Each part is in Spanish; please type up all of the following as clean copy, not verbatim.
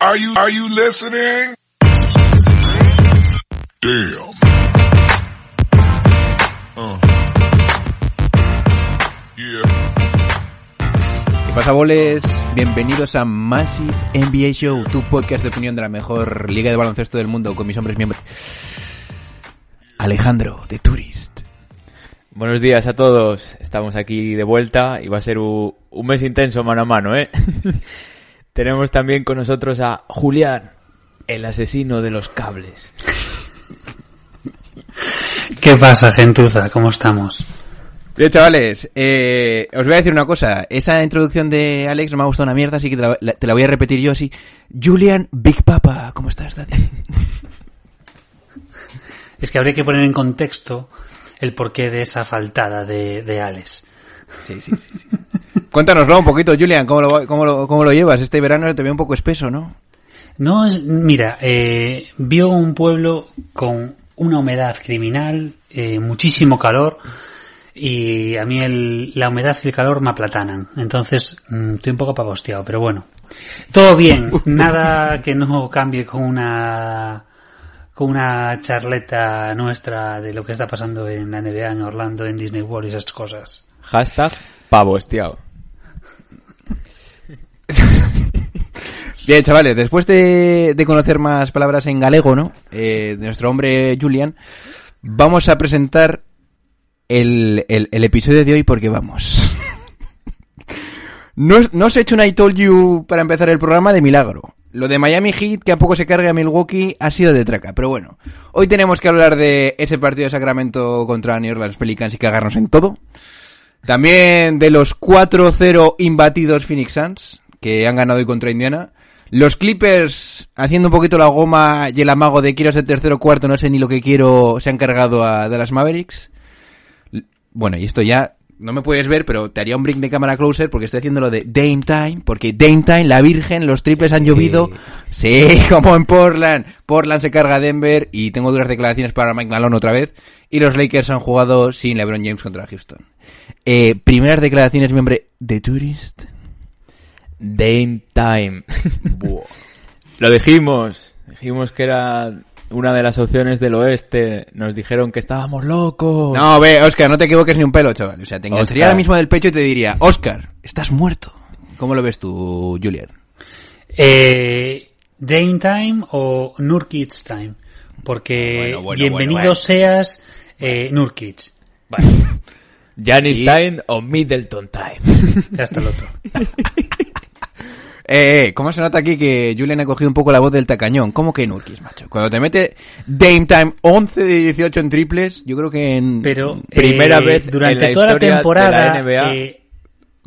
Are you listening? Damn. ¿Qué pasa, boles? Bienvenidos a Massive NBA Show, tu podcast de opinión de la mejor liga de baloncesto del mundo con mis hombres miembros. Alejandro de Tourist. Buenos días a todos. Estamos aquí de vuelta y va a ser un mes intenso mano a mano, ¿eh? Tenemos también con nosotros a Julián, el asesino de los cables. ¿Qué pasa, gentuza? ¿Cómo estamos? Bien, chavales, os voy a decir una cosa. Esa introducción de Alex no me ha gustado una mierda, así que te la voy a repetir yo así. Julián Big Papa, ¿cómo estás, Dani? Es que habría que poner en contexto el porqué de esa faltada de Alex. Sí. Cuéntanoslo un poquito, Julián, ¿cómo lo llevas? Este verano te veo un poco espeso, ¿no? No, mira, vivo un pueblo con una humedad criminal, muchísimo calor, y a mí la humedad y el calor me aplatanan. Entonces, estoy un poco apagosteado, pero bueno. Todo bien, nada que no cambie con una charleta nuestra de lo que está pasando en la NBA, en Orlando, en Disney World y esas cosas. Hashtag pavosteado. Bien, chavales, después de conocer más palabras en galego, ¿no? De nuestro hombre Julián, vamos a presentar el episodio de hoy porque vamos. No os he hecho un I told you para empezar el programa de milagro. Lo de Miami Heat, que a poco se cargue a Milwaukee, ha sido de traca. Pero bueno, hoy tenemos que hablar de ese partido de Sacramento contra New Orleans Pelicans y cagarnos en todo. También de los 4-0 imbatidos Phoenix Suns, que han ganado hoy contra Indiana. Los Clippers, haciendo un poquito la goma y el amago de quiero ser tercero, cuarto, no sé ni lo que quiero, se han cargado a Dallas Mavericks. Bueno, y esto ya no me puedes ver, pero te haría un break de cámara closer porque estoy haciendo lo de Dame Time, porque Dame Time, la virgen, los triples han llovido. Sí, como en Portland. Portland se carga a Denver y tengo duras declaraciones para Mike Malone otra vez. Y los Lakers han jugado sin LeBron James contra Houston. Primeras declaraciones, mi hombre, de Tourist. Dame Time. Lo dijimos que era una de las opciones del oeste. Nos dijeron que estábamos locos. No, ve, Óscar, no te equivoques ni un pelo, chaval. O sea, te engancharía ahora mismo del pecho y te diría, Óscar, estás muerto. ¿Cómo lo ves tú, Julián? Dame Time o Nurkic Time. Porque bueno, bienvenido seas Nurkic. Vale. Giannis Time o Middleton Time. Ya está el otro. ¿Cómo se nota aquí que Julián ha cogido un poco la voz del tacañón? ¿Cómo que Nurkic, macho? Cuando te mete Dame Time 11 de 18 en triples, yo creo que primera vez durante en la toda historia la temporada de la NBA,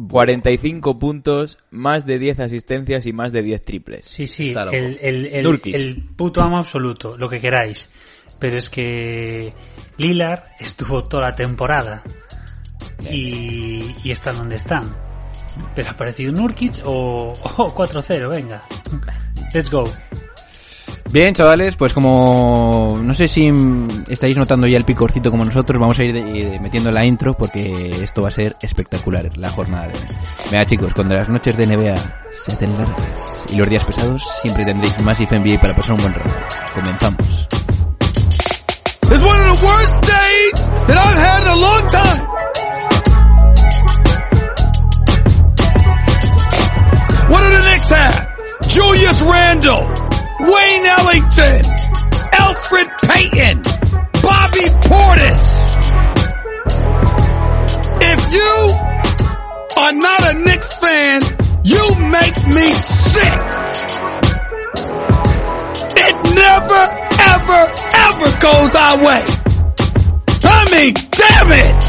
45 puntos, más de 10 asistencias y más de 10 triples. Sí, el puto amo absoluto, lo que queráis. Pero es que Lillard estuvo toda la temporada y están donde están. Pero ha aparecido Nurkic o 4-0, venga. Let's go. Bien, chavales, pues como no sé si estáis notando ya el picorcito como nosotros, vamos a ir metiendo la intro porque esto va a ser espectacular la jornada de hoy. Mira, chicos, cuando las noches de NBA se hacen largas y los días pesados, siempre tendréis más NBA para pasar un buen rato. Comenzamos. It's one of the worst days that I've had in a long time. What are the Knicks have? Julius Randle, Wayne Ellington, Alfred Payton, Bobby Portis. If you are not a Knicks fan, you make me sick. It never ever goes our way. I mean, damn it.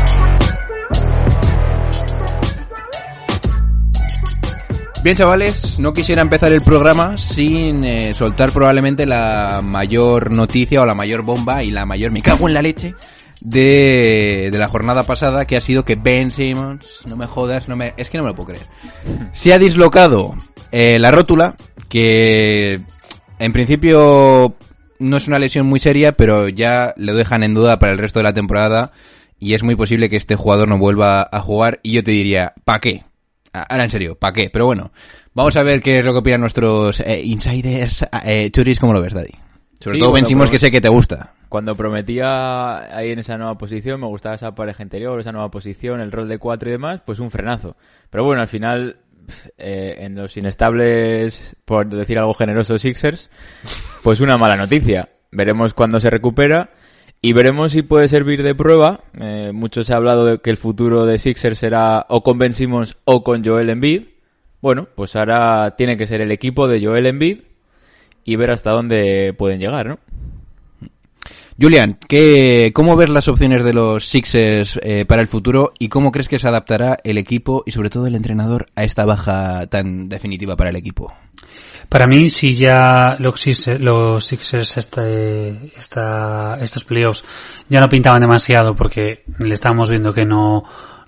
Bien, chavales, no quisiera empezar el programa sin soltar probablemente la mayor noticia o la mayor bomba y la mayor me cago en la leche de la jornada pasada, que ha sido que Ben Simmons, no me jodas, es que no me lo puedo creer, se ha dislocado la rótula, que en principio no es una lesión muy seria, pero ya lo dejan en duda para el resto de la temporada y es muy posible que este jugador no vuelva a jugar. Y yo te diría, ¿pa' qué? Ahora en serio, ¿pa' qué? Pero bueno, Vamos a ver qué es lo que opinan nuestros insiders. Churis, ¿cómo lo ves, Daddy? Sobre todo Ben Simmons, que sé que te gusta. Cuando prometía ahí en esa nueva posición, me gustaba esa pareja interior, esa nueva posición, el rol de 4 y demás, pues un frenazo. Pero bueno, al final, en los inestables, por decir algo generoso, Sixers, pues una mala noticia. Veremos cuándo se recupera y veremos si puede servir de prueba. Mucho se ha hablado de que el futuro de Sixers será o con Ben Simmons o con Joel Embiid. Bueno, pues ahora tiene que ser el equipo de Joel Embiid y ver hasta dónde pueden llegar, ¿no? Julián, ¿cómo ves las opciones de los Sixers para el futuro y cómo crees que se adaptará el equipo y sobre todo el entrenador a esta baja tan definitiva para el equipo? Para mí, si ya los Sixers estos playoffs ya no pintaban demasiado porque le estábamos viendo que no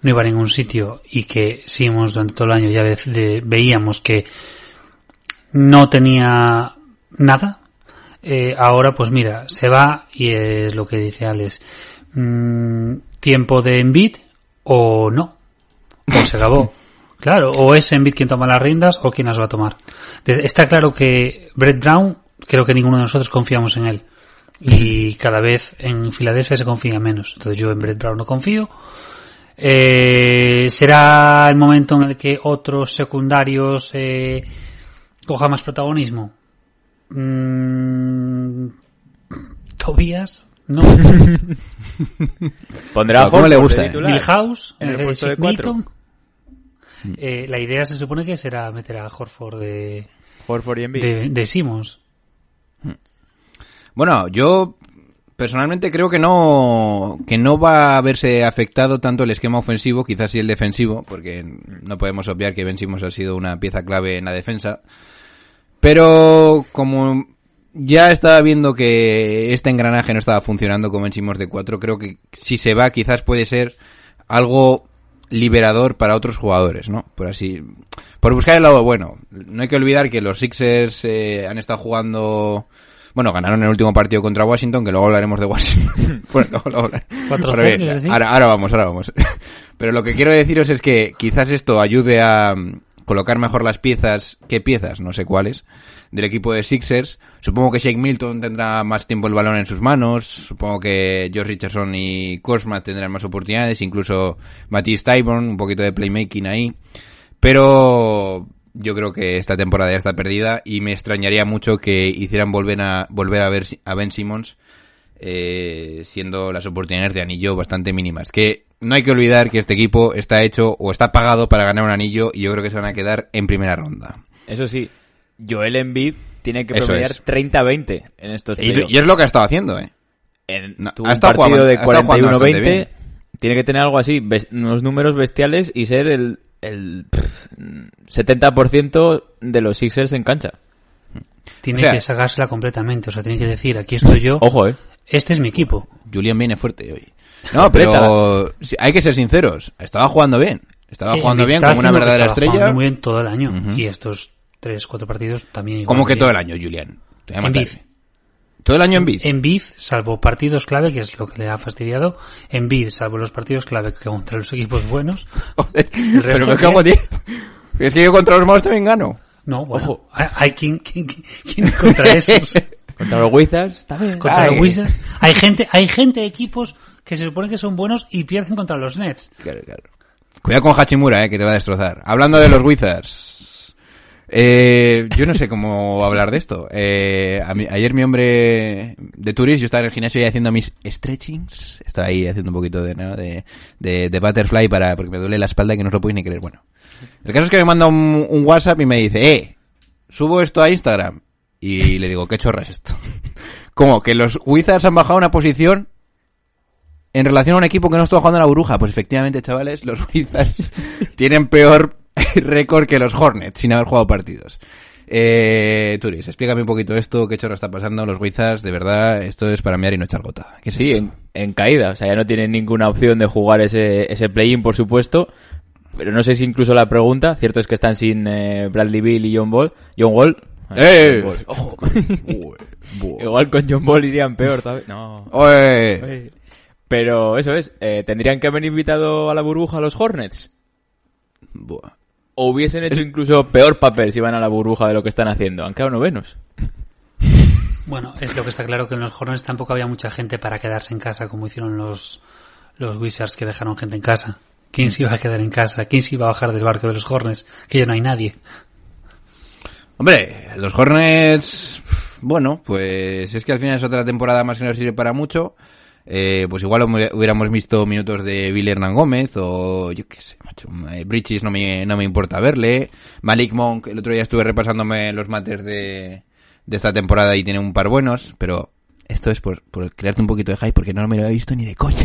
iba a ningún sitio y que Simmons durante todo el año ya veíamos que no tenía nada, ahora pues mira, se va y es lo que dice Alex, tiempo de Embiid o no, o se acabó. Claro, o es Embiid quien toma las riendas o quien las va a tomar. Está claro que Brett Brown, creo que ninguno de nosotros confiamos en él. Y cada vez en Filadelfia se confía menos. Entonces yo en Brett Brown no confío. ¿Será el momento en el que otros secundarios cojan más protagonismo? ¿Tobias? No. ¿Pondrá cómo le gusta? ¿Milhouse? ¿En el puesto de 4? La idea se supone que será meter a Horford de Simmons. Bueno, yo personalmente creo que no va a verse afectado tanto el esquema ofensivo, quizás sí el defensivo, porque no podemos obviar que Ben Simmons ha sido una pieza clave en la defensa. Pero como ya estaba viendo que este engranaje no estaba funcionando con Ben Simmons de 4, creo que si se va quizás puede ser algo liberador para otros jugadores, ¿no? Por buscar el lado bueno. No hay que olvidar que los Sixers han estado jugando. Bueno, ganaron el último partido contra Washington, que luego hablaremos de Washington. Bueno, ahora vamos. Pero lo que quiero deciros es que quizás esto ayude a colocar mejor las piezas, ¿qué piezas? No sé cuáles, del equipo de Sixers. Supongo que Shake Milton tendrá más tiempo el balón en sus manos, supongo que Josh Richardson y Kuzma tendrán más oportunidades, incluso Matisse Thybulle, un poquito de playmaking ahí, pero yo creo que esta temporada ya está perdida y me extrañaría mucho que hicieran volver a ver a Ben Simmons siendo las oportunidades de anillo bastante mínimas, que no hay que olvidar que este equipo está hecho o está pagado para ganar un anillo y yo creo que se van a quedar en primera ronda. Eso sí, Joel Embiid tiene que promediar 30-20 en estos playoffs. Y es lo que ha estado haciendo, ¿eh? Ha estado jugando de 41-20, tiene que tener algo así, unos números bestiales y ser el 70% de los Sixers en cancha. Tiene que sacársela completamente, o sea, tiene que decir, aquí estoy yo, ojo, este es mi equipo. Julián viene fuerte hoy. No, pero hay que ser sinceros. Estaba jugando bien. Estaba jugando bien como una verdadera estrella. Estaba jugando muy bien todo el año. Uh-huh. Y estos 3-4 partidos también. Igual ¿cómo que todo el año, Julián? Todo el año en Bid. En Bid, salvo partidos clave, que es lo que le ha fastidiado. En Bid, salvo los partidos clave que contra los equipos buenos. Joder, pero me cago en 10. Es que yo contra los malos también gano. No, bueno, ojo. Hay quien contra esos. Contra los Wizards también. Contra los Wizards. Hay gente, equipos que se supone que son buenos y pierden contra los Nets. Claro. Cuidado con Hachimura, que te va a destrozar. Hablando de los Wizards, yo no sé cómo hablar de esto. Ayer mi hombre de Tourist, yo estaba en el gimnasio y haciendo mis stretchings. Estaba ahí haciendo un poquito de butterfly porque me duele la espalda que no os lo podéis ni creer. Bueno, el caso es que me manda un WhatsApp y me dice, subo esto a Instagram. Y le digo, ¿qué chorra es esto? Como que los Wizards han bajado una posición en relación a un equipo que no estuvo jugando a la burbuja. Pues efectivamente, chavales, los Wizards tienen peor récord que los Hornets sin haber jugado partidos. Turis, explícame un poquito esto, qué chorro está pasando. Los Wizards, de verdad, esto es para mear y no echar gota. ¿Qué es esto? En caída, o sea, ya no tienen ninguna opción de jugar ese play-in, por supuesto. Pero no sé si incluso la pregunta, cierto es que están sin Bradley Beal y John Wall. John Wall. Ojo. Igual con John Wall irían peor, ¿sabes? No. Pero eso es, ¿tendrían que haber invitado a la burbuja a los Hornets? Buah. O hubiesen hecho incluso peor papel si van a la burbuja de lo que están haciendo. Han quedado novenos. Bueno, es lo que está claro, que en los jornales tampoco había mucha gente para quedarse en casa, como hicieron los Wizards, que dejaron gente en casa. ¿Quién se iba a quedar en casa? ¿Quién se iba a bajar del barco de los Hornets? Que ya no hay nadie. Hombre, los Hornets... Bueno, pues es que al final es otra temporada más que no sirve para mucho. Pues igual hubiéramos visto minutos de Bill Hernán Gómez o yo qué sé, macho. Bridges no me importa verle. Malik Monk, el otro día estuve repasándome los mates de esta temporada y tiene un par buenos, pero esto es por crearte un poquito de hype porque no me lo he visto ni de coña.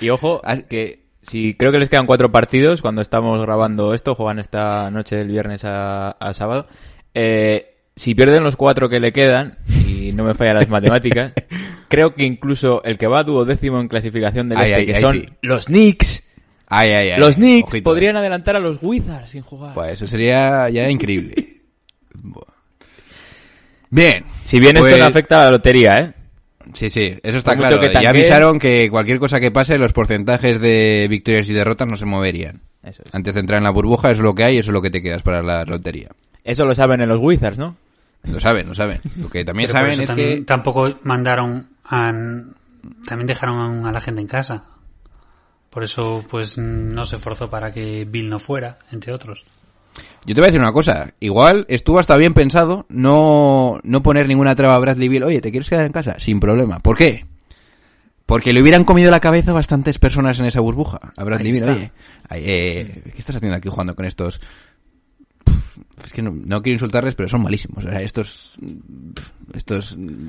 Y ojo, que si creo que les quedan 4 partidos cuando estamos grabando esto, juegan esta noche del viernes a sábado. Si pierden los 4 que le quedan, y no me fallan las matemáticas, creo que incluso el que va a duodécimo en clasificación del son los Knicks. Los Knicks ojito, podrían adelantar a los Wizards sin jugar. Pues eso sería ya increíble. Bien. Si bien pues... esto no afecta a la lotería, ¿eh? Sí, eso está claro. Ya avisaron que cualquier cosa que pase, los porcentajes de victorias y derrotas no se moverían. Eso es. Antes de entrar en la burbuja, eso es lo que hay, eso es lo que te quedas para la lotería. Eso lo saben en los Wizards, ¿no? Lo saben. Lo que también pero saben es también, que... Tampoco mandaron a... También dejaron a la gente en casa. Por eso, pues, no se forzó para que Bill no fuera, entre otros. Yo te voy a decir una cosa. Igual estuvo hasta bien pensado no poner ninguna traba a Bradley Beal. Oye, ¿te quieres quedar en casa? Sin problema. ¿Por qué? Porque le hubieran comido la cabeza bastantes personas en esa burbuja. A Bradley Beal, oye, ¿qué estás haciendo aquí jugando con estos...? Es que no quiero insultarles, pero son malísimos. O sea, estos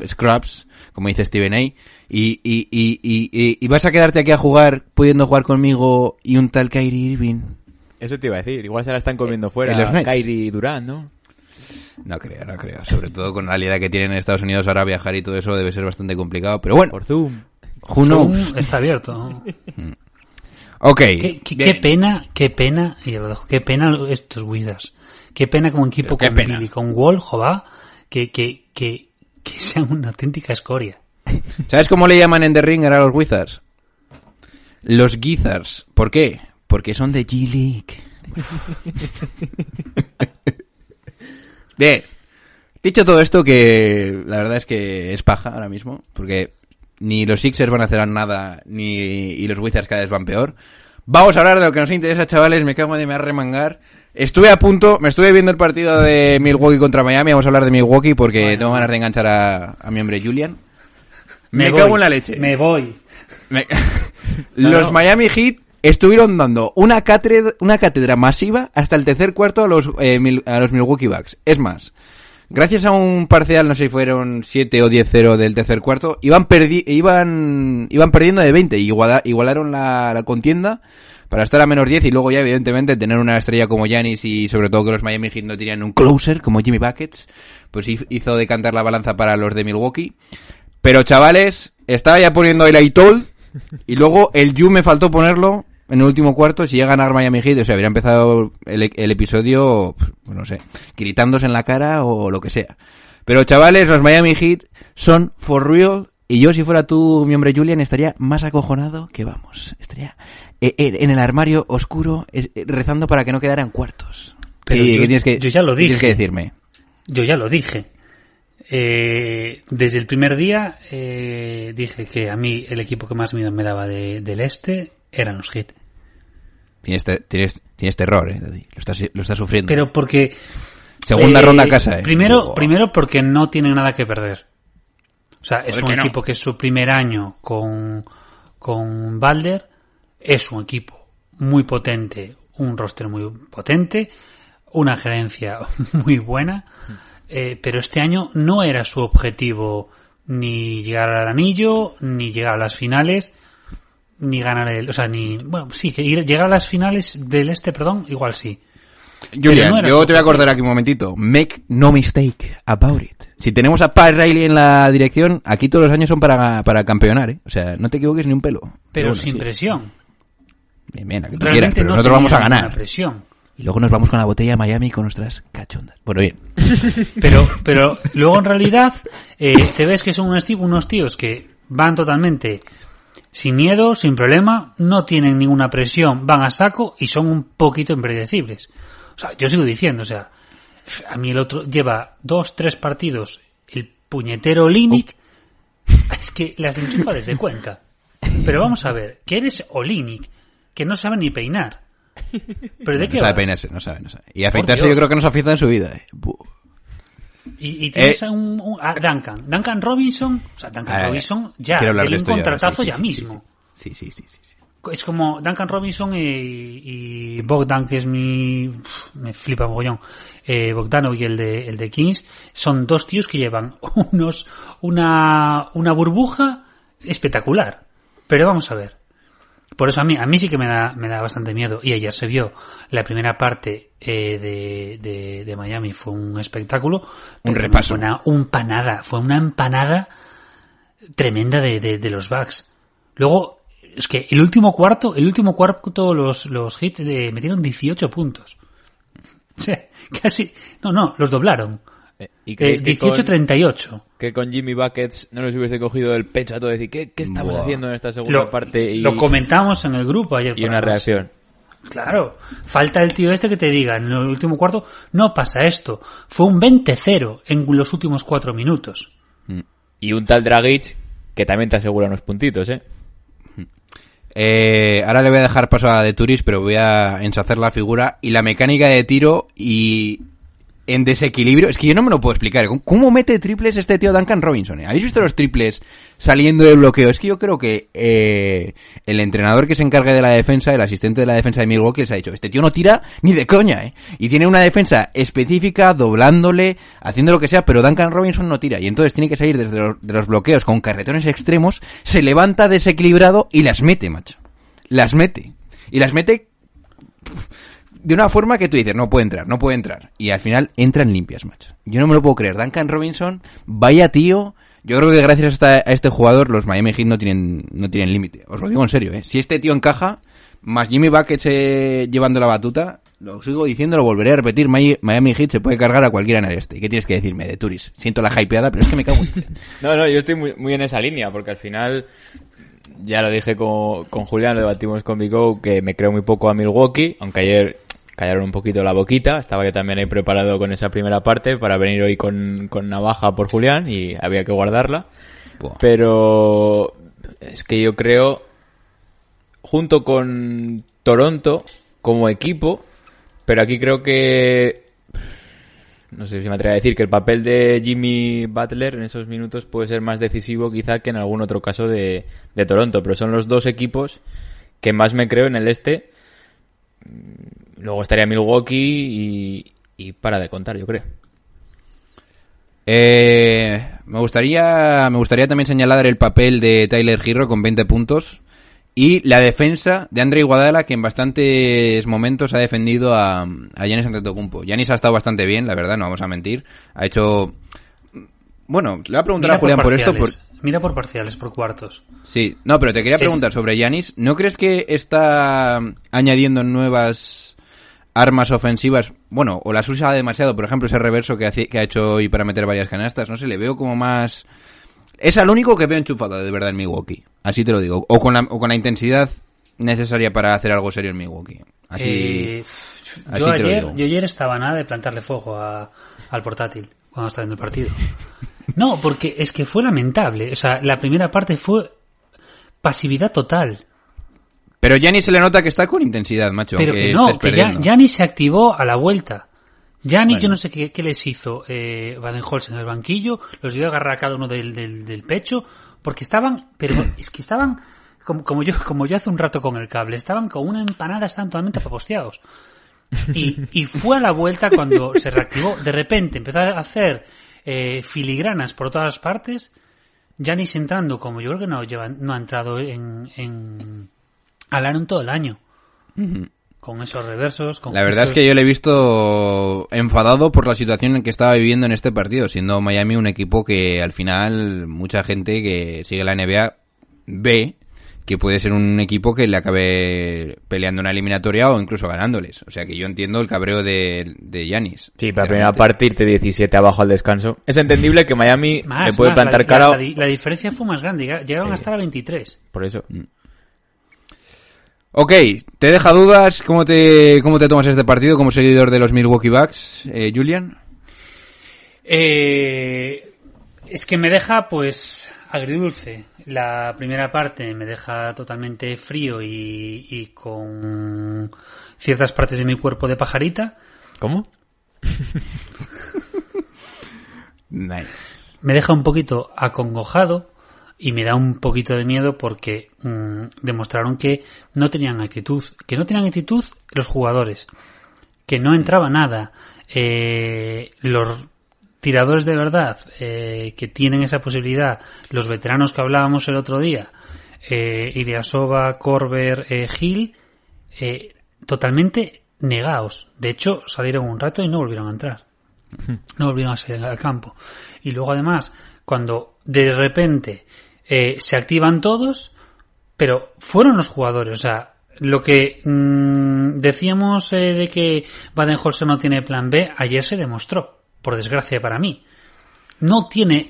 scraps, como dice Steven A. Y vas a quedarte aquí a jugar, pudiendo jugar conmigo y un tal Kyrie Irving. Eso te iba a decir. Igual se la están comiendo fuera Kyrie Durant, ¿no? No creo. Sobre todo con la realidad que tienen en Estados Unidos ahora, viajar y todo eso debe ser bastante complicado. Pero bueno. Por Zoom. Who knows? Zoom está abierto. Okay. Qué pena. Y lo dejo. Qué pena estos Wizards. Qué pena como equipo con Bill y con Wall, Jobá, que sean una auténtica escoria. ¿Sabes cómo le llaman en The Ringer a los Wizards? Los Gizards. ¿Por qué? Porque son de G-League. Bien. Dicho todo esto, que la verdad es que es paja ahora mismo, porque ni los Sixers van a hacer nada, y los Wizards cada vez van peor. Vamos a hablar de lo que nos interesa, chavales. Me cago de me arremangar. Me estuve viendo el partido de Milwaukee contra Miami. Vamos a hablar de Milwaukee porque tengo ganas de enganchar a mi hombre Julián. Me cago en la leche. Me voy. Los Miami Heat estuvieron dando una cátedra masiva hasta el tercer cuarto a los Milwaukee Bucks. Es más, gracias a un parcial, no sé si fueron 7 o 10-0 del tercer cuarto, iban perdiendo de 20 y igualaron la contienda para estar a menos 10 y luego ya, evidentemente, tener una estrella como Giannis y sobre todo que los Miami Heat no tenían un closer como Jimmy Buckets, pues hizo decantar la balanza para los de Milwaukee. Pero, chavales, estaba ya poniendo el Aitol y luego el Yu me faltó ponerlo en el último cuarto. Si llega a ganar Miami Heat, o sea, habría empezado el episodio, pues, no sé, gritándose en la cara o lo que sea. Pero, chavales, los Miami Heat son for real. Y yo, si fuera tú, mi hombre Julian, estaría más acojonado que vamos. Estaría en el armario oscuro rezando para que no quedaran cuartos. Pero yo ya lo dije. Tienes que decirme. Yo ya lo dije. Desde el primer día dije que a mí el equipo que más miedo me daba del este eran los Heat. Tienes terror, Daddy. Lo estás sufriendo. Pero porque... Segunda ronda a casa, Primero porque no tienen nada que perder. O sea, es un equipo que es su primer año con Balder. Es un equipo muy potente, un roster muy potente, una gerencia muy buena, pero este año no era su objetivo ni llegar al anillo, ni llegar a las finales, ni ganar el... O sea, ni... Bueno, sí, llegar a las finales del este, perdón, igual sí. Julián, no yo te voy a acordar aquí un momentito. Make no mistake about it. Si tenemos a Pat Riley en la dirección, aquí todos los años son para campeonar, ¿eh? O sea, no te equivoques ni un pelo. Pero bueno, sin presión. Bien, a que tú realmente quieras, pero nosotros vamos a ganar. Presión. Y luego nos vamos con la botella a Miami con nuestras cachondas. Bueno, bien. Pero luego en realidad te ves que son unos tíos que van totalmente sin miedo, sin problema, no tienen ninguna presión, van a saco y son un poquito impredecibles. O sea, yo sigo diciendo, o sea, a mí el otro lleva 2-3 partidos el puñetero Olynyk. Es que las enchufa desde Cuenca. Pero vamos a ver, que eres Olynyk, que no sabe ni peinar. ¿Pero de qué vas? Peinarse, no sabe. Y afeitarse yo creo que no se afeita en su vida. Y tienes a Duncan Robinson, o sea, Duncan Robinson ya tiene un contratazo ya mismo. Sí. Es como Duncan Robinson y Bogdan, que es me flipa mogollón, Bogdan y el de Kings, son dos tíos que llevan una burbuja espectacular. Pero vamos a ver, por eso a mí sí que me da bastante miedo. Y ayer se vio la primera parte de Miami, fue un espectáculo, un repaso, fue una empanada tremenda de los Bucks. Luego es que el último cuarto los Heat metieron 18 puntos. O sea, casi... No, los doblaron. ¿Y 18-38. Que con Jimmy Buckets no les hubiese cogido el pecho a todo, decir, ¿qué estamos haciendo en esta segunda parte? Y lo comentamos en el grupo ayer. Y una reacción. Claro. Falta el tío este que te diga, en el último cuarto no pasa esto. Fue un 20-0 en los últimos 4 minutos. Y un tal Dragic que también te asegura unos puntitos, ¿eh? Ahora le voy a dejar paso a De Tourist, pero voy a ensalzar la figura y la mecánica de tiro y en desequilibrio. Es que yo no me lo puedo explicar. ¿Cómo mete triples este tío Duncan Robinson? ¿Habéis visto los triples saliendo del bloqueo? Es que yo creo que el entrenador que se encargue de la defensa, el asistente de la defensa de Milwaukee, les ha dicho, este tío no tira ni de coña, y tiene una defensa específica, doblándole, haciendo lo que sea, pero Duncan Robinson no tira, y entonces tiene que salir desde los bloqueos con carretones extremos, se levanta desequilibrado y las mete, macho. Las mete de una forma que tú dices, no puede entrar. Y al final entran limpias, macho. Yo no me lo puedo creer. Duncan Robinson, vaya tío. Yo creo que gracias a este jugador los Miami Heat no tienen límite. Os lo digo en serio, Si este tío encaja, más Jimmy Buckets llevando la batuta, lo sigo diciendo, lo volveré a repetir. Miami Heat se puede cargar a cualquiera en el este. ¿Qué tienes que decirme, De Tourist? Siento la hypeada, pero es que me cago en... No, yo estoy muy, muy en esa línea, porque al final... Ya lo dije con Julián, lo debatimos con Vico, que me creo muy poco a Milwaukee, aunque ayer... Callaron un poquito la boquita, estaba yo también ahí preparado con esa primera parte para venir hoy con navaja por Julián y había que guardarla. Buah. Pero es que yo creo, junto con Toronto como equipo, pero aquí creo que, no sé si me atrevo a decir, que el papel de Jimmy Butler en esos minutos puede ser más decisivo quizá que en algún otro caso de Toronto, pero son los dos equipos que más me creo en el este. Luego estaría Milwaukee y para de contar, yo creo. Me gustaría también señalar el papel de Tyler Herro con 20 puntos y la defensa de Andre Iguodala, que en bastantes momentos ha defendido a Giannis Antetokounmpo. Giannis ha estado bastante bien, la verdad, no vamos a mentir. Ha hecho... Bueno, le voy a preguntar a Julián por esto... Mira por parciales, por cuartos. Sí, no, pero te quería preguntar sobre Giannis. ¿No crees que está añadiendo nuevas armas ofensivas? Bueno, o las usa demasiado. Por ejemplo, ese reverso que ha hecho hoy para meter varias canastas. No sé, le veo como más... Es al único que veo enchufado, de verdad, en Milwaukee. Así te lo digo. O con la intensidad necesaria para hacer algo serio en Milwaukee. Yo ayer estaba nada de plantarle fuego al portátil cuando estaba viendo el partido. No, porque es que fue lamentable. O sea, la primera parte fue pasividad total. Pero Giannis se le nota que está con intensidad, macho. Pero que no, que Giannis se activó a la vuelta. Giannis, bueno. Yo no sé qué les hizo Budenholzer en el banquillo. Los dio a agarrar a cada uno del pecho. Porque estaban... Pero es que estaban... Como yo hace un rato con el cable. Estaban con una empanada, estaban totalmente paposteados. Y fue a la vuelta cuando se reactivó. De repente empezó a hacer... filigranas por todas partes. Giannis entrando como yo creo que no ha entrado en Alaron todo el año. Con esos reversos, con... La verdad es que yo le he visto enfadado por la situación en que estaba viviendo en este partido, siendo Miami un equipo que al final mucha gente que sigue la NBA ve que puede ser un equipo que le acabe peleando una eliminatoria o incluso ganándoles. O sea que yo entiendo el cabreo de Giannis. Sí, para la primera parte irte 17 abajo al descanso. Es entendible que Miami le puede plantar cara. La diferencia fue más grande, llegaron hasta la 23. Por eso. Ok, ¿te deja dudas? ¿Cómo te tomas este partido como seguidor de los Milwaukee Bucks, Julián? Es que me deja, pues, agridulce. La primera parte me deja totalmente frío y con ciertas partes de mi cuerpo de pajarita. ¿Cómo? Nice. Me deja un poquito acongojado y me da un poquito de miedo porque demostraron que no tenían actitud. Que no tenían actitud los jugadores. Que no entraba nada. Los tiradores de verdad que tienen esa posibilidad, los veteranos que hablábamos el otro día, Ilyasova, Korver, Hill, totalmente negados. De hecho, salieron un rato y no volvieron a entrar. No volvieron a salir al campo. Y luego, además, cuando de repente se activan todos, pero fueron los jugadores. O sea, lo que decíamos de que Budenholzer no tiene plan B, ayer se demostró. Por desgracia para mí, no es que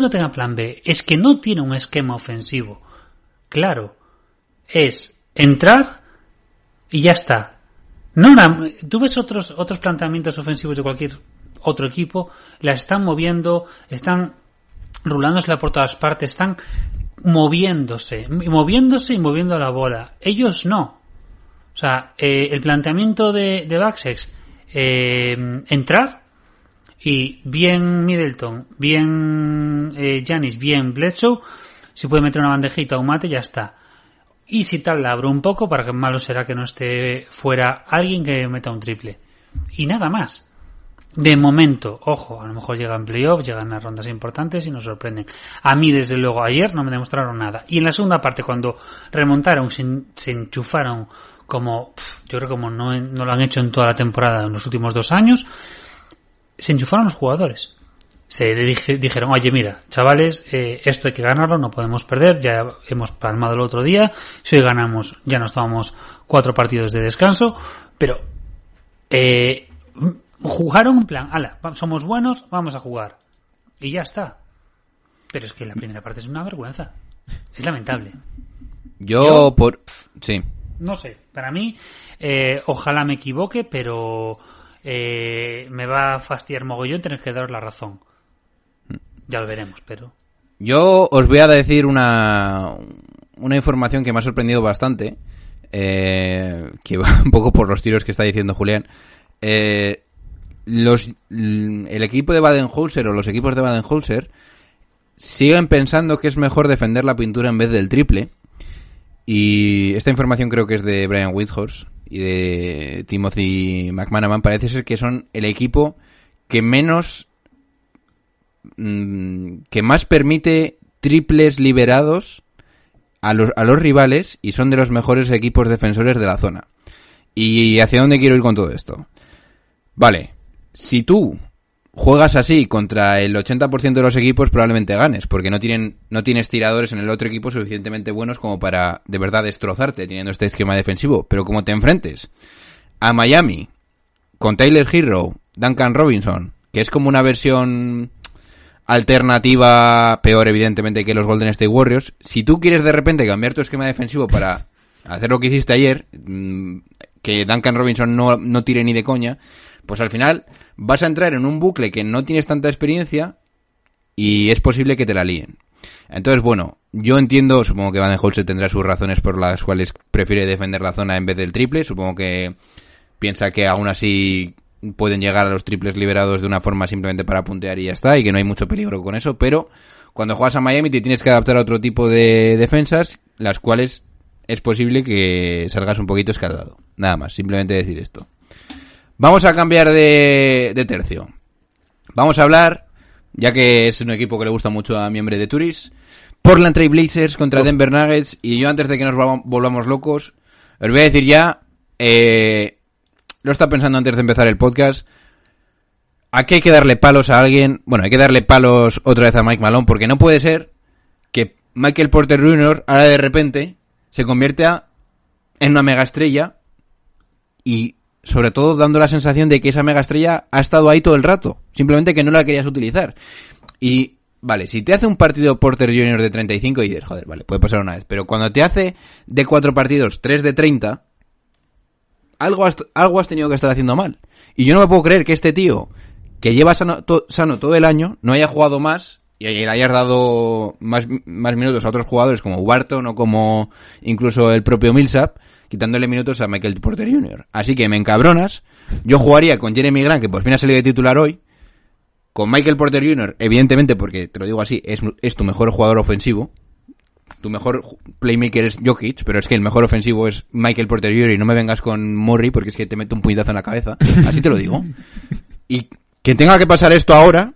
no tenga plan B, es que no tiene un esquema ofensivo claro. Es entrar y ya está. Tú ves otros planteamientos ofensivos de cualquier otro equipo, la están moviendo, están rulándosela por todas partes, están moviéndose y moviendo la bola. Ellos no. O sea, el planteamiento de Bucks, entrar. Y bien Middleton, bien Giannis, bien Bledsoe, si puede meter una bandejita o un mate, ya está. Y si tal, la abro un poco, para que malo será que no esté fuera alguien que meta un triple. Y nada más. De momento, ojo, a lo mejor llegan playoffs, llegan a rondas importantes y nos sorprenden. A mí, desde luego, ayer no me demostraron nada. Y en la segunda parte, cuando remontaron, se enchufaron como, yo creo como no lo han hecho en toda la temporada en los últimos 2 años... Se enchufaron los jugadores. Se dijeron, oye, mira, chavales, esto hay que ganarlo, no podemos perder, ya hemos palmado el otro día, si hoy ganamos ya nos tomamos 4 partidos de descanso, pero jugaron en plan, ala, somos buenos, vamos a jugar. Y ya está. Pero es que la primera parte es una vergüenza. Es lamentable. Sí. No sé, para mí, ojalá me equivoque, pero... me va a fastidiar mogollón tener que daros la razón. Ya lo veremos, pero... Yo os voy a decir una información que me ha sorprendido bastante, que va un poco por los tiros que está diciendo Julián. El equipo de Budenholzer o los equipos de Budenholzer siguen pensando que es mejor defender la pintura en vez del triple. Y esta información creo que es de Brian Windhorst y de Timothy McManaman. Parece ser que son el equipo que más permite triples liberados a los rivales, y son de los mejores equipos defensores de la zona. ¿Y hacia dónde quiero ir con todo esto? Vale, si tú juegas así contra el 80% de los equipos, probablemente ganes, porque no tienes tiradores en el otro equipo suficientemente buenos como para de verdad destrozarte teniendo este esquema defensivo. Pero como te enfrentes a Miami con Tyler Herro, Duncan Robinson, que es como una versión alternativa peor evidentemente que los Golden State Warriors, si tú quieres de repente cambiar tu esquema defensivo para hacer lo que hiciste ayer, que Duncan Robinson no tire ni de coña, pues al final vas a entrar en un bucle que no tienes tanta experiencia y es posible que te la líen. Entonces, bueno, yo entiendo, supongo que Budenholzer tendrá sus razones por las cuales prefiere defender la zona en vez del triple. Supongo que piensa que aún así pueden llegar a los triples liberados de una forma simplemente para puntear y ya está, y que no hay mucho peligro con eso. Pero cuando juegas a Miami te tienes que adaptar a otro tipo de defensas, las cuales es posible que salgas un poquito escaldado. Nada más, simplemente decir esto. Vamos a cambiar de tercio. Vamos a hablar, ya que es un equipo que le gusta mucho a mi hombre de Tourist, Portland Trail Blazers contra Denver Nuggets. Y yo, antes de que nos volvamos locos, os voy a decir ya, lo estaba pensando antes de empezar el podcast, aquí hay que darle palos a alguien. Bueno, hay que darle palos otra vez a Mike Malone, porque no puede ser que Michael Porter Jr. ahora de repente se convierta en una mega estrella y... sobre todo dando la sensación de que esa mega estrella ha estado ahí todo el rato, simplemente que no la querías utilizar. Y Vale, si te hace un partido Porter Jr. de 35 y dices, joder, vale, puede pasar una vez. Pero cuando te hace de 4 partidos 3 de 30, algo has tenido que estar haciendo mal. Y yo no me puedo creer que este tío, que lleva sano todo el año, no haya jugado más y le hayas dado más minutos a otros jugadores como Barton o como incluso el propio Millsap, quitándole minutos a Michael Porter Jr. Así que me encabronas. Yo jugaría con Jeremy Grant, que por fin ha salido de titular hoy, con Michael Porter Jr., evidentemente, porque te lo digo así, es tu mejor jugador ofensivo. Tu mejor playmaker es Jokic, pero es que el mejor ofensivo es Michael Porter Jr. y no me vengas con Murray porque es que te meto un puñetazo en la cabeza. Así te lo digo. Y que tenga que pasar esto ahora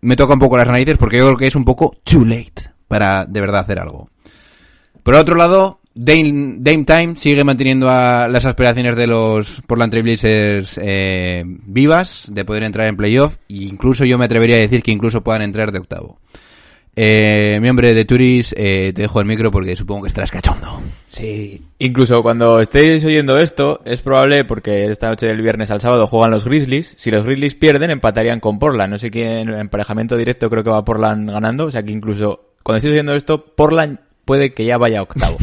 me toca un poco las narices porque yo creo que es un poco too late para de verdad hacer algo. Por otro lado, Dame Time sigue manteniendo a las aspiraciones de los Portland Trailblazers vivas de poder entrar en playoff, e incluso yo me atrevería a decir que incluso puedan entrar de octavo. Mi hombre de Turis, te dejo el micro porque supongo que estarás cachondo. Sí, incluso cuando estéis oyendo esto es probable, porque esta noche del viernes al sábado juegan los Grizzlies. Si los Grizzlies pierden, empatarían con Portland. No sé quién, en emparejamiento directo creo que va Portland ganando. O sea que incluso cuando estéis oyendo esto, Portland puede que ya vaya octavo.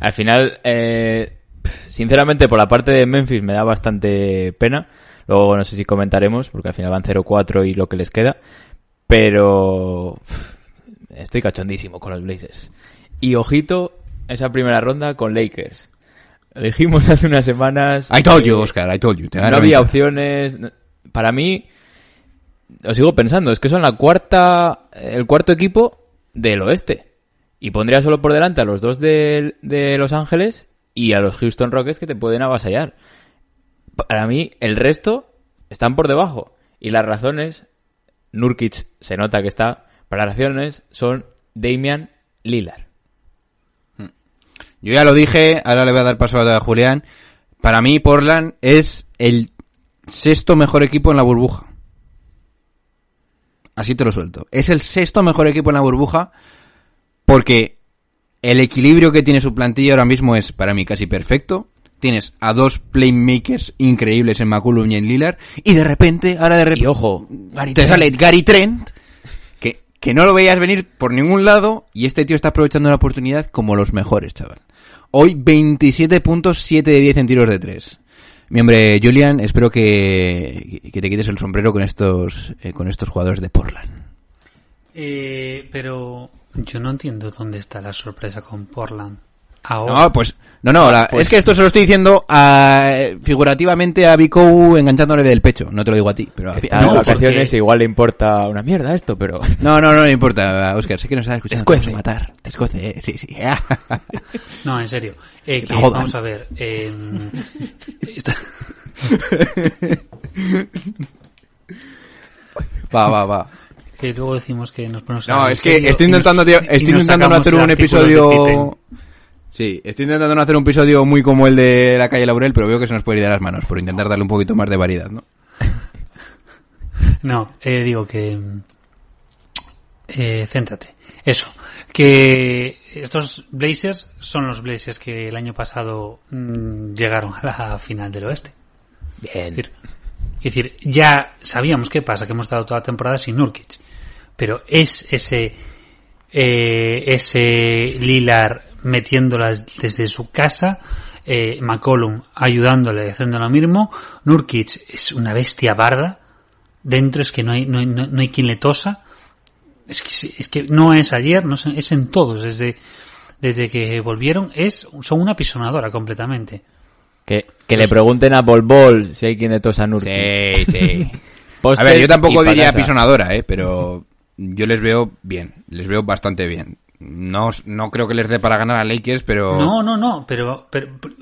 Al final, sinceramente, por la parte de Memphis me da bastante pena. Luego no sé si comentaremos, porque al final van 0-4 y lo que les queda. Pero estoy cachondísimo con los Blazers. Y ojito, esa primera ronda con Lakers. Lo dijimos hace unas semanas. I told you, Oscar, I told you. No había opciones. Para mí, lo sigo pensando, es que son el cuarto equipo del oeste. Y pondría solo por delante a los dos de Los Ángeles y a los Houston Rockets, que te pueden avasallar. Para mí, el resto están por debajo. Y las razones, Nurkic se nota que está, para las razones son Damian Lillard. Yo ya lo dije, ahora le voy a dar paso a Julián. Para mí, Portland es el sexto mejor equipo en la burbuja. Así te lo suelto. Es el sexto mejor equipo en la burbuja. Porque el equilibrio que tiene su plantilla ahora mismo es, para mí, casi perfecto. Tienes a dos playmakers increíbles en McCollum y en Lillard. Y de repente, y ojo, sale Gary Trent, que no lo veías venir por ningún lado. Y este tío está aprovechando la oportunidad como los mejores, chaval. Hoy 27 puntos, 7 de 10 en tiros de 3. Mi hombre, Julián, espero que te quites el sombrero con estos jugadores de Portland. Pero yo no entiendo dónde está la sorpresa con Portland. Ahora. No, es que esto se lo estoy diciendo figurativamente a Bicou enganchándole del pecho. No te lo digo a ti, pero a igual le importa una mierda esto, pero no le importa, Óscar, sé que nos está escuchando. Te vas a matar, te escoce, sí. No, en serio. Que vamos a ver. Va. Que luego decimos que nos ponemos... No, es que estoy intentando no hacer un episodio... Sí, estoy intentando no hacer un episodio muy como el de la calle Laurel, pero veo que se nos puede ir de las manos por intentar darle un poquito más de variedad, ¿no? No, digo que... céntrate. Eso, que estos Blazers son los Blazers que el año pasado llegaron a la final del oeste. Bien. Es decir, ya sabíamos qué pasa, que hemos estado toda la temporada sin Nurkic. Pero es ese Lillard metiéndolas desde su casa, McCollum ayudándole, haciendo lo mismo. Nurkic es una bestia barda. Dentro es que no hay quien le tosa. Es que no es ayer, es en todos. Desde que volvieron son una pisonadora completamente. Que le pregunten a Bol Bol si hay quien le tosa a Nurkic. Sí. A ver, yo tampoco diría pisonadora, pero yo les veo bien. Les veo bastante bien. No creo que les dé para ganar a Lakers, pero... No, pero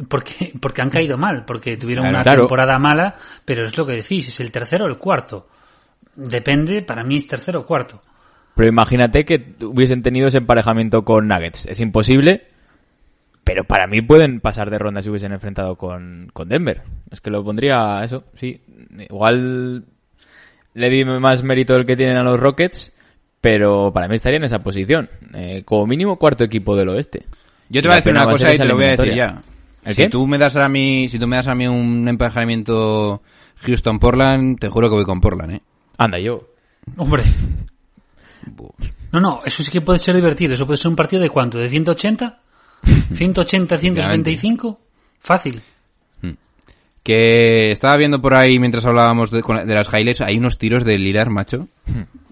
porque han caído mal. Porque tuvieron una temporada mala, pero es lo que decís, es el tercero o el cuarto. Depende, para mí es tercero o cuarto. Pero imagínate que hubiesen tenido ese emparejamiento con Nuggets. Es imposible... Pero para mí pueden pasar de ronda si hubiesen enfrentado con Denver. Es que lo pondría eso, sí. Igual le di más mérito del que tienen a los Rockets, pero para mí estaría en esa posición. Como mínimo cuarto equipo del oeste. Yo te voy a decir una cosa y te lo voy a decir ya. Si tú me das a mí un emparejamiento Houston-Portland, te juro que voy con Portland, ¿eh? Anda yo. Hombre. No, no, eso sí que puede ser divertido. Eso puede ser un partido de ¿cuánto? ¿De 180? ¿180, 175? Fácil. Que estaba viendo por ahí mientras hablábamos de las highlights, hay unos tiros de Lillard, macho.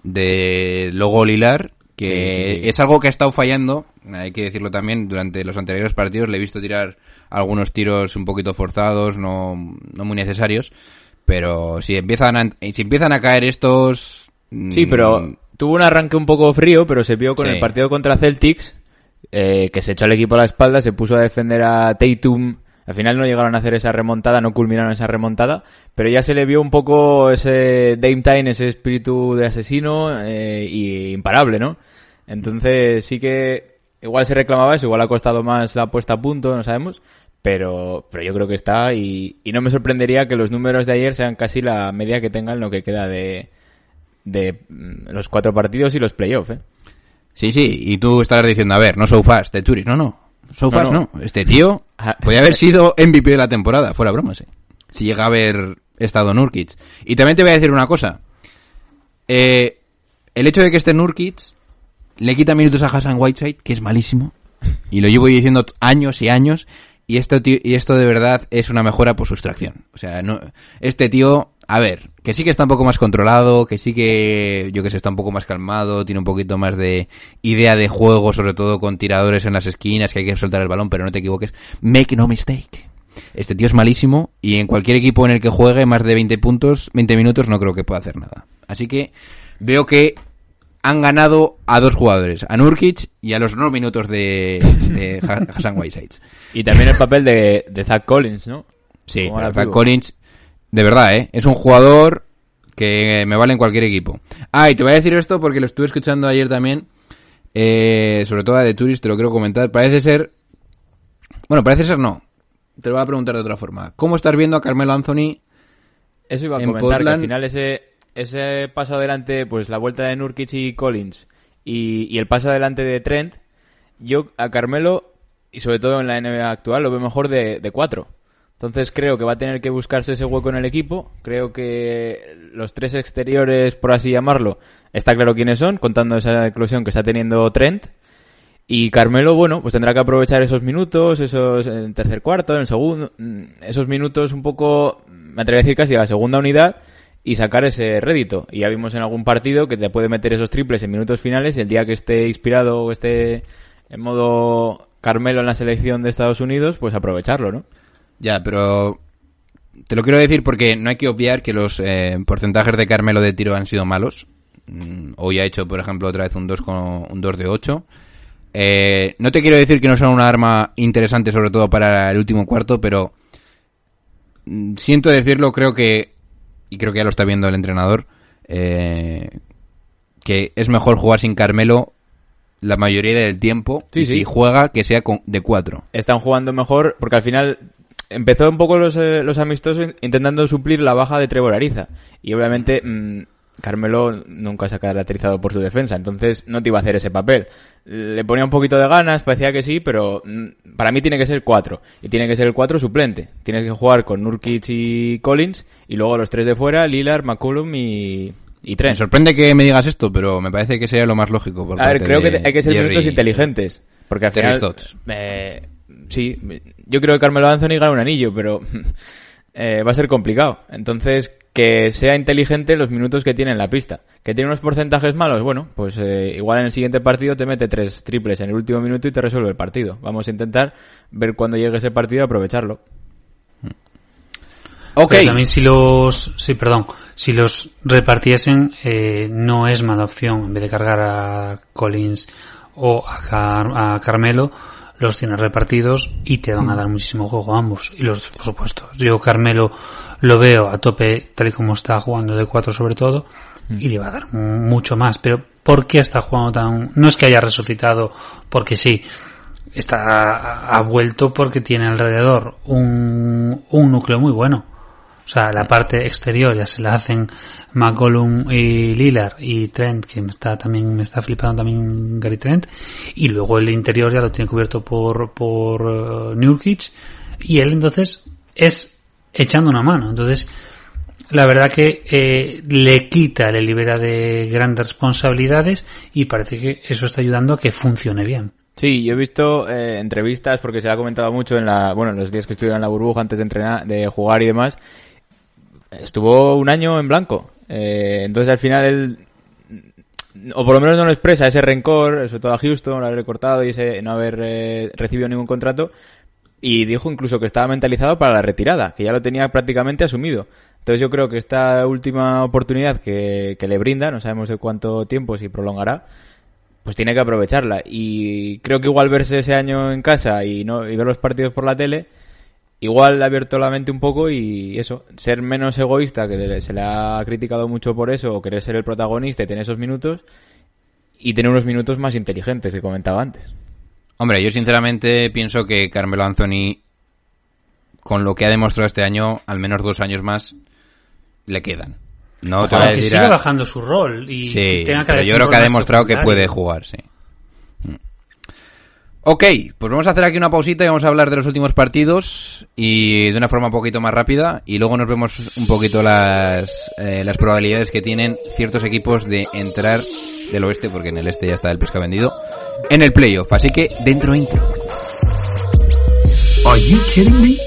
De logo Lillard, que sí. Es algo que ha estado fallando, hay que decirlo también, durante los anteriores partidos. Le he visto tirar algunos tiros un poquito forzados, no muy necesarios. Pero si empiezan a caer estos... Sí, pero tuvo un arranque un poco frío, pero se vio con el partido contra Celtics, que se echó al equipo a la espalda, se puso a defender a Tatum... Al final no llegaron a hacer esa remontada, no culminaron esa remontada, pero ya se le vio un poco ese Dame Time, ese espíritu de asesino y imparable, ¿no? Entonces sí que igual se reclamaba eso, igual ha costado más la puesta a punto, no sabemos, pero yo creo que está y no me sorprendería que los números de ayer sean casi la media que tengan lo que queda de los 4 partidos y los playoffs, ¿eh? Sí, sí, y tú estarás diciendo, a ver, no so fast, de Turis, no. So far, no. Este tío podía haber sido MVP de la temporada, fuera bromas, si llega a haber estado Nurkic. Y también te voy a decir una cosa. El hecho de que esté Nurkic le quita minutos a Hassan Whiteside, que es malísimo. Y lo llevo diciendo años y años. Y esto de verdad es una mejora por sustracción. O sea, no, este tío, a ver, que sí que está un poco más controlado, que sí que, yo que sé, está un poco más calmado, tiene un poquito más de idea de juego, sobre todo con tiradores en las esquinas, que hay que soltar el balón, pero no te equivoques. Make no mistake. Este tío es malísimo y en cualquier equipo en el que juegue más de 20 puntos, 20 minutos, no creo que pueda hacer nada. Así que veo que han ganado a 2 jugadores, a Nurkic y a los 9 minutos de Hassan Whiteside. Y también el papel de Zach Collins, ¿no? Sí, Zach Collins, de verdad, es un jugador que me vale en cualquier equipo. Ah, y te voy a decir esto porque lo estuve escuchando ayer también, sobre todo a De Tourist, te lo quiero comentar. Parece ser no, te lo voy a preguntar de otra forma. ¿Cómo estás viendo a Carmelo Anthony? Eso iba a comentar, Portland? Que al final ese paso adelante, pues la vuelta de Nurkic y Collins y el paso adelante de Trent, yo a Carmelo, y sobre todo en la NBA actual, lo veo mejor de 4. Entonces creo que va a tener que buscarse ese hueco en el equipo. Creo que los 3 exteriores, por así llamarlo, está claro quiénes son, contando esa eclosión que está teniendo Trent. Y Carmelo, bueno, pues tendrá que aprovechar esos minutos, esos en el tercer cuarto, en el segundo, esos minutos un poco, me atrevo a decir casi a la segunda unidad, y sacar ese rédito. Y ya vimos en algún partido que te puede meter esos triples en minutos finales el día que esté inspirado o esté en modo Carmelo en la selección de Estados Unidos, pues aprovecharlo, ¿no? Ya, pero te lo quiero decir porque no hay que obviar que los porcentajes de Carmelo de tiro han sido malos. Hoy ha hecho, por ejemplo, otra vez un 2 de 8. No te quiero decir que no sea una arma interesante, sobre todo para el último cuarto, pero siento decirlo, creo que... Y creo que ya lo está viendo el entrenador, que es mejor jugar sin Carmelo la mayoría del tiempo. Sí, y si juega, que sea de 4. Están jugando mejor porque al final empezó un poco los amistosos intentando suplir la baja de Trevor Ariza. Y obviamente Carmelo nunca se ha caracterizado por su defensa, entonces no te iba a hacer ese papel. Le ponía un poquito de ganas, parecía que sí, pero para mí tiene que ser 4. Y tiene que ser el 4 suplente. Tienes que jugar con Nurkic y Collins y luego los 3 de fuera, Lillard, McCollum y Trent. Me sorprende que me digas esto, pero me parece que sería lo más lógico. Por a ver, creo que hay que ser minutos inteligentes. Porque al final... sí, yo creo que Carmelo Anthony gana un anillo, pero va a ser complicado. Entonces... que sea inteligente los minutos que tiene en la pista. ¿Que tiene unos porcentajes malos? Bueno, pues igual en el siguiente partido te mete 3 triples en el último minuto y te resuelve el partido. Vamos a intentar ver cuando llegue ese partido y aprovecharlo. Ok. Pero también si los repartiesen, no es mala opción. En vez de cargar a Collins o a Carmelo, los tienes repartidos y te van a dar muchísimo juego ambos. Y los, por supuesto, yo Carmelo lo veo a tope tal y como está jugando de 4 sobre todo, y le va a dar mucho más. Pero ¿por qué está jugando tan...? No es que haya resucitado porque sí, ha vuelto porque tiene alrededor un núcleo muy bueno. O sea, la parte exterior ya se la hacen McCollum y Lillard y Trent, que me está flipando también Gary Trent, y luego el interior ya lo tiene cubierto por Nurkic, y él entonces es echando una mano. Entonces la verdad que le libera de grandes responsabilidades y parece que eso está ayudando a que funcione bien. Sí, yo he visto entrevistas, porque se ha comentado mucho en los días que estuvieron en la burbuja antes de entrenar, de jugar y demás. Estuvo un año en blanco, entonces al final él, o por lo menos no lo expresa, ese rencor, sobre todo a Houston, no haber cortado y ese no haber recibido ningún contrato, y dijo incluso que estaba mentalizado para la retirada, que ya lo tenía prácticamente asumido. Entonces yo creo que esta última oportunidad que le brinda, no sabemos de cuánto tiempo, si prolongará, pues tiene que aprovecharla. Y creo que igual verse ese año en casa y ver los partidos por la tele, igual ha abierto la mente un poco, y eso, ser menos egoísta, que se le ha criticado mucho por eso, o querer ser el protagonista y tener esos minutos, y tener unos minutos más inteligentes que comentaba antes. Hombre, yo sinceramente pienso que Carmelo Anthony, con lo que ha demostrado este año, al menos 2 años más le quedan. No te voy a decir que siga bajando su rol y sí, tenga que, pero yo creo que ha demostrado que puede jugar, sí. Ok, pues vamos a hacer aquí una pausita y vamos a hablar de los últimos partidos y de una forma un poquito más rápida, y luego nos vemos un poquito las probabilidades que tienen ciertos equipos de entrar del oeste, porque en el este ya está el pescado vendido, en el playoff. Así que dentro intro. Are you kidding me?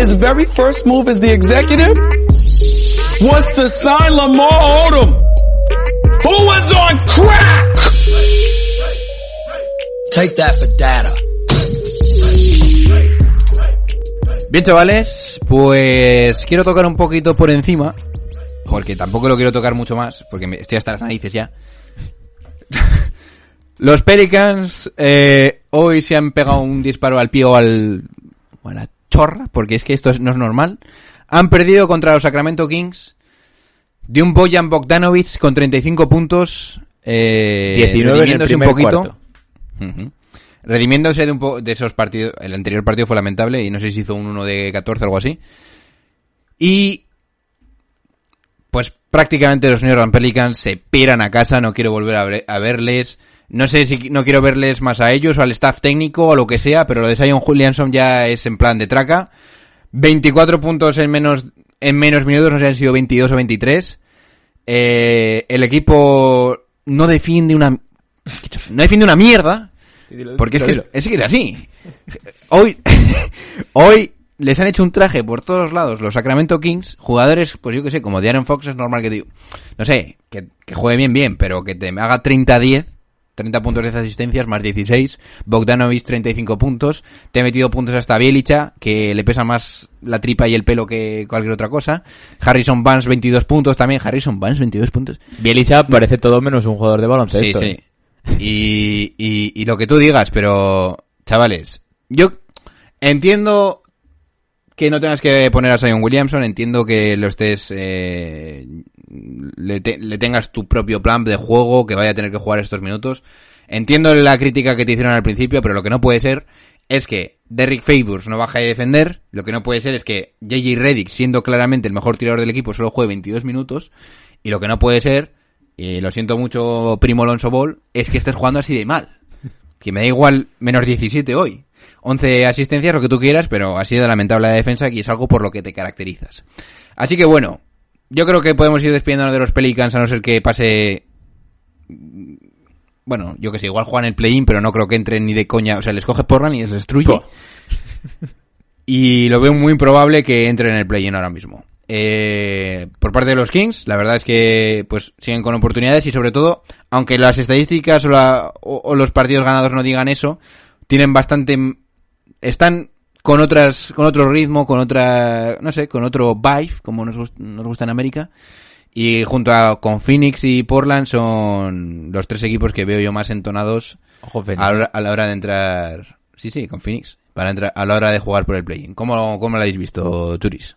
His very first move as the executive was to sign Lamar Odom, who was on crack. Take that for data. Bien, chavales, pues quiero tocar un poquito por encima, porque tampoco lo quiero tocar mucho más, porque estoy hasta las narices ya. Los Pelicans hoy se han pegado un disparo al pie o a la chorra, porque es que esto no es normal. Han perdido contra los Sacramento Kings de un Bojan Bogdanovic con 35 puntos, 19 redimiéndose en el primer un poquito. Cuarto. Uh-huh. Redimiéndose de esos partidos. El anterior partido fue lamentable y no sé si hizo un 1 de 14 o algo así. Y pues prácticamente los New Orleans Pelicans se piran a casa. No quiero volver a verles. No sé si no quiero verles más a ellos o al staff técnico o lo que sea, pero lo de Zion Williamson ya es en plan de traca. 24 puntos en menos minutos, no sé si han sido 22 o 23. El equipo no defiende una mierda, porque es que era así. Hoy les han hecho un traje por todos lados los Sacramento Kings, jugadores, pues yo que sé, como De'Aaron Fox, es normal que digo, no sé, que juegue bien, pero que te haga 30-10, 30 puntos, 10 asistencias, más 16, Bogdanovic 35 puntos, te ha metido puntos hasta Bjelica, que le pesa más la tripa y el pelo que cualquier otra cosa, Harrison Barnes 22 puntos también, Bjelica parece todo menos un jugador de baloncesto. Sí, sí. Y lo que tú digas, pero chavales, yo entiendo que no tengas que poner a Zion Williamson, entiendo que lo estés le tengas tu propio plan de juego, que vaya a tener que jugar estos minutos, entiendo la crítica que te hicieron al principio, pero lo que no puede ser es que Derrick Favors no baje de defender, lo que no puede ser es que JJ Redick, siendo claramente el mejor tirador del equipo, solo juegue 22 minutos, y lo que no puede ser, y lo siento mucho, primo Lonzo Ball, es que estés jugando así de mal. Que me da igual menos 17 hoy. 11 asistencias, lo que tú quieras, pero ha sido lamentable la defensa y es algo por lo que te caracterizas. Así que bueno, yo creo que podemos ir despidiéndonos de los Pelicans, a no ser que pase... Bueno, yo que sé, igual juegan el play-in, pero no creo que entren ni de coña. O sea, les coge Portland y les destruye. Y lo veo muy improbable que entren en el play-in ahora mismo. Por parte de los Kings, la verdad es que pues siguen con oportunidades y sobre todo, aunque las estadísticas o los partidos ganados no digan eso, tienen bastante, están con otro ritmo, con otro vibe, como nos gusta en América, y con Phoenix y Portland son los tres equipos que veo yo más entonados a la hora de entrar, sí, con Phoenix, para entrar a la hora de jugar por el play-in. ¿Cómo lo habéis visto, Turis?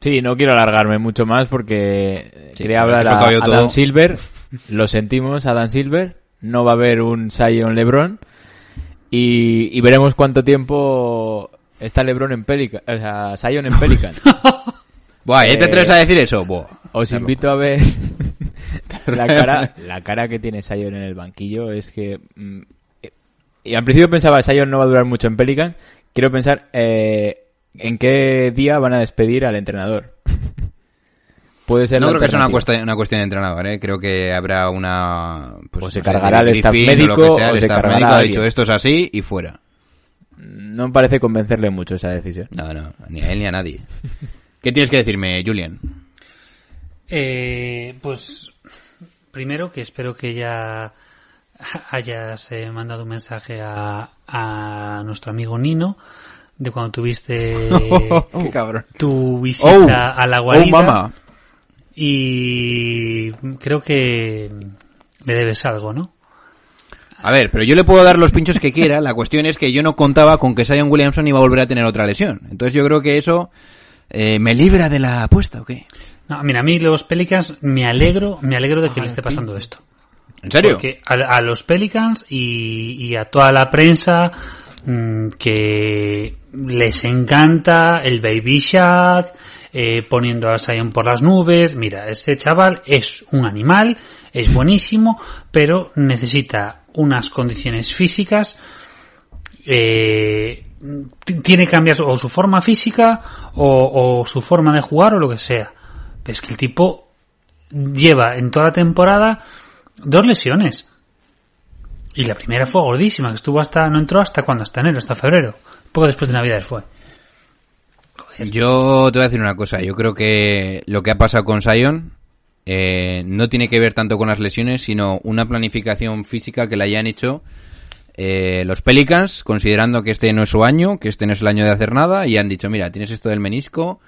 Sí, no quiero alargarme mucho más porque quería hablar a Adam Silver. Lo sentimos, Adam Silver. No va a haber un Zion LeBron. Y veremos cuánto tiempo está LeBron en Pelican. O sea, Zion en Pelican. Buah, ¿te atreves a decir eso? Buah, os invito a ver la cara que tiene Zion en el banquillo. Es que... Y al principio pensaba, Zion no va a durar mucho en Pelican. Quiero pensar... ¿en qué día van a despedir al entrenador? Puede ser. No creo que sea una cuestión de entrenador, ¿eh? Creo que habrá una... Pues, o se cargará el staff médico, o se cargará... Ha dicho, esto es así y fuera. No me parece convencerle mucho esa decisión. No, ni a él ni a nadie. ¿Qué tienes que decirme, Julián? Pues, primero que espero que ya hayas mandado un mensaje a nuestro amigo Nino de cuando tuviste qué cabrón, tu visita a la guarida. Mamá. Y creo que le debes algo, ¿no? A ver, pero yo le puedo dar los pinchos que quiera. La cuestión es que yo no contaba con que Zion Williamson iba a volver a tener otra lesión. Entonces yo creo que eso me libra de la apuesta, ¿o qué? No, mira, a mí los Pelicans me alegro de que le esté pasando esto. ¿En serio? Porque a los Pelicans y a toda la prensa que les encanta el Baby Shaq, poniendo a Zion por las nubes. Mira, ese chaval es un animal, es buenísimo, pero necesita unas condiciones físicas, tiene que cambiar o su forma física o su forma de jugar o lo que sea. Es que el tipo lleva en toda la temporada 2 lesiones. Y la primera fue gordísima, que estuvo hasta... No entró hasta enero, hasta febrero. Poco después de Navidad fue. Joder. Yo te voy a decir una cosa. Yo creo que lo que ha pasado con Zion no tiene que ver tanto con las lesiones, sino una planificación física que le hayan hecho los Pelicans, considerando que este no es su año, que este no es el año de hacer nada, y han dicho, mira, tienes esto del menisco...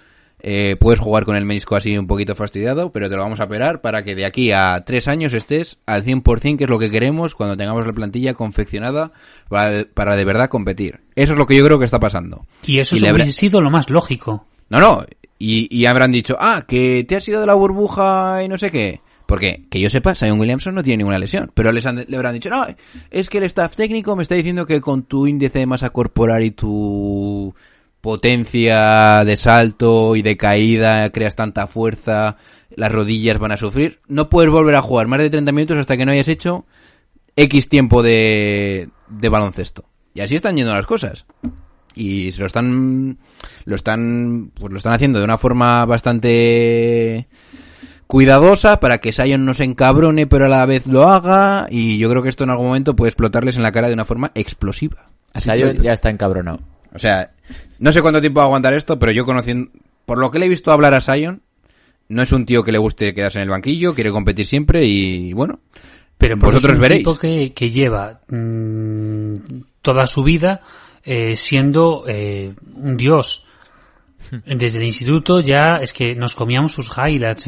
puedes jugar con el menisco así un poquito fastidiado, pero te lo vamos a operar para que de aquí a 3 años estés al 100%, que es lo que queremos cuando tengamos la plantilla confeccionada para de verdad competir. Eso es lo que yo creo que está pasando. Y eso hubiese sido lo más lógico. No. Y habrán dicho, que te has ido de la burbuja y no sé qué. Porque, que yo sepa, Zion Williamson no tiene ninguna lesión. Pero le habrán dicho, no, es que el staff técnico me está diciendo que con tu índice de masa corporal y tu... potencia de salto y de caída, creas tanta fuerza, las rodillas van a sufrir. No puedes volver a jugar más de 30 minutos hasta que no hayas hecho X tiempo de baloncesto. Y así están yendo las cosas. Y se lo están haciendo de una forma bastante cuidadosa para que Zion no se encabrone, pero a la vez lo haga. Y yo creo que esto en algún momento puede explotarles en la cara de una forma explosiva. Zion ya está encabronado. O sea, no sé cuánto tiempo va a aguantar esto, pero yo conociendo... Por lo que le he visto hablar a Zion, no es un tío que le guste quedarse en el banquillo, quiere competir siempre y bueno, pero vosotros veréis. Pero es un tipo que lleva toda su vida siendo un dios. Desde el instituto ya es que nos comíamos sus highlights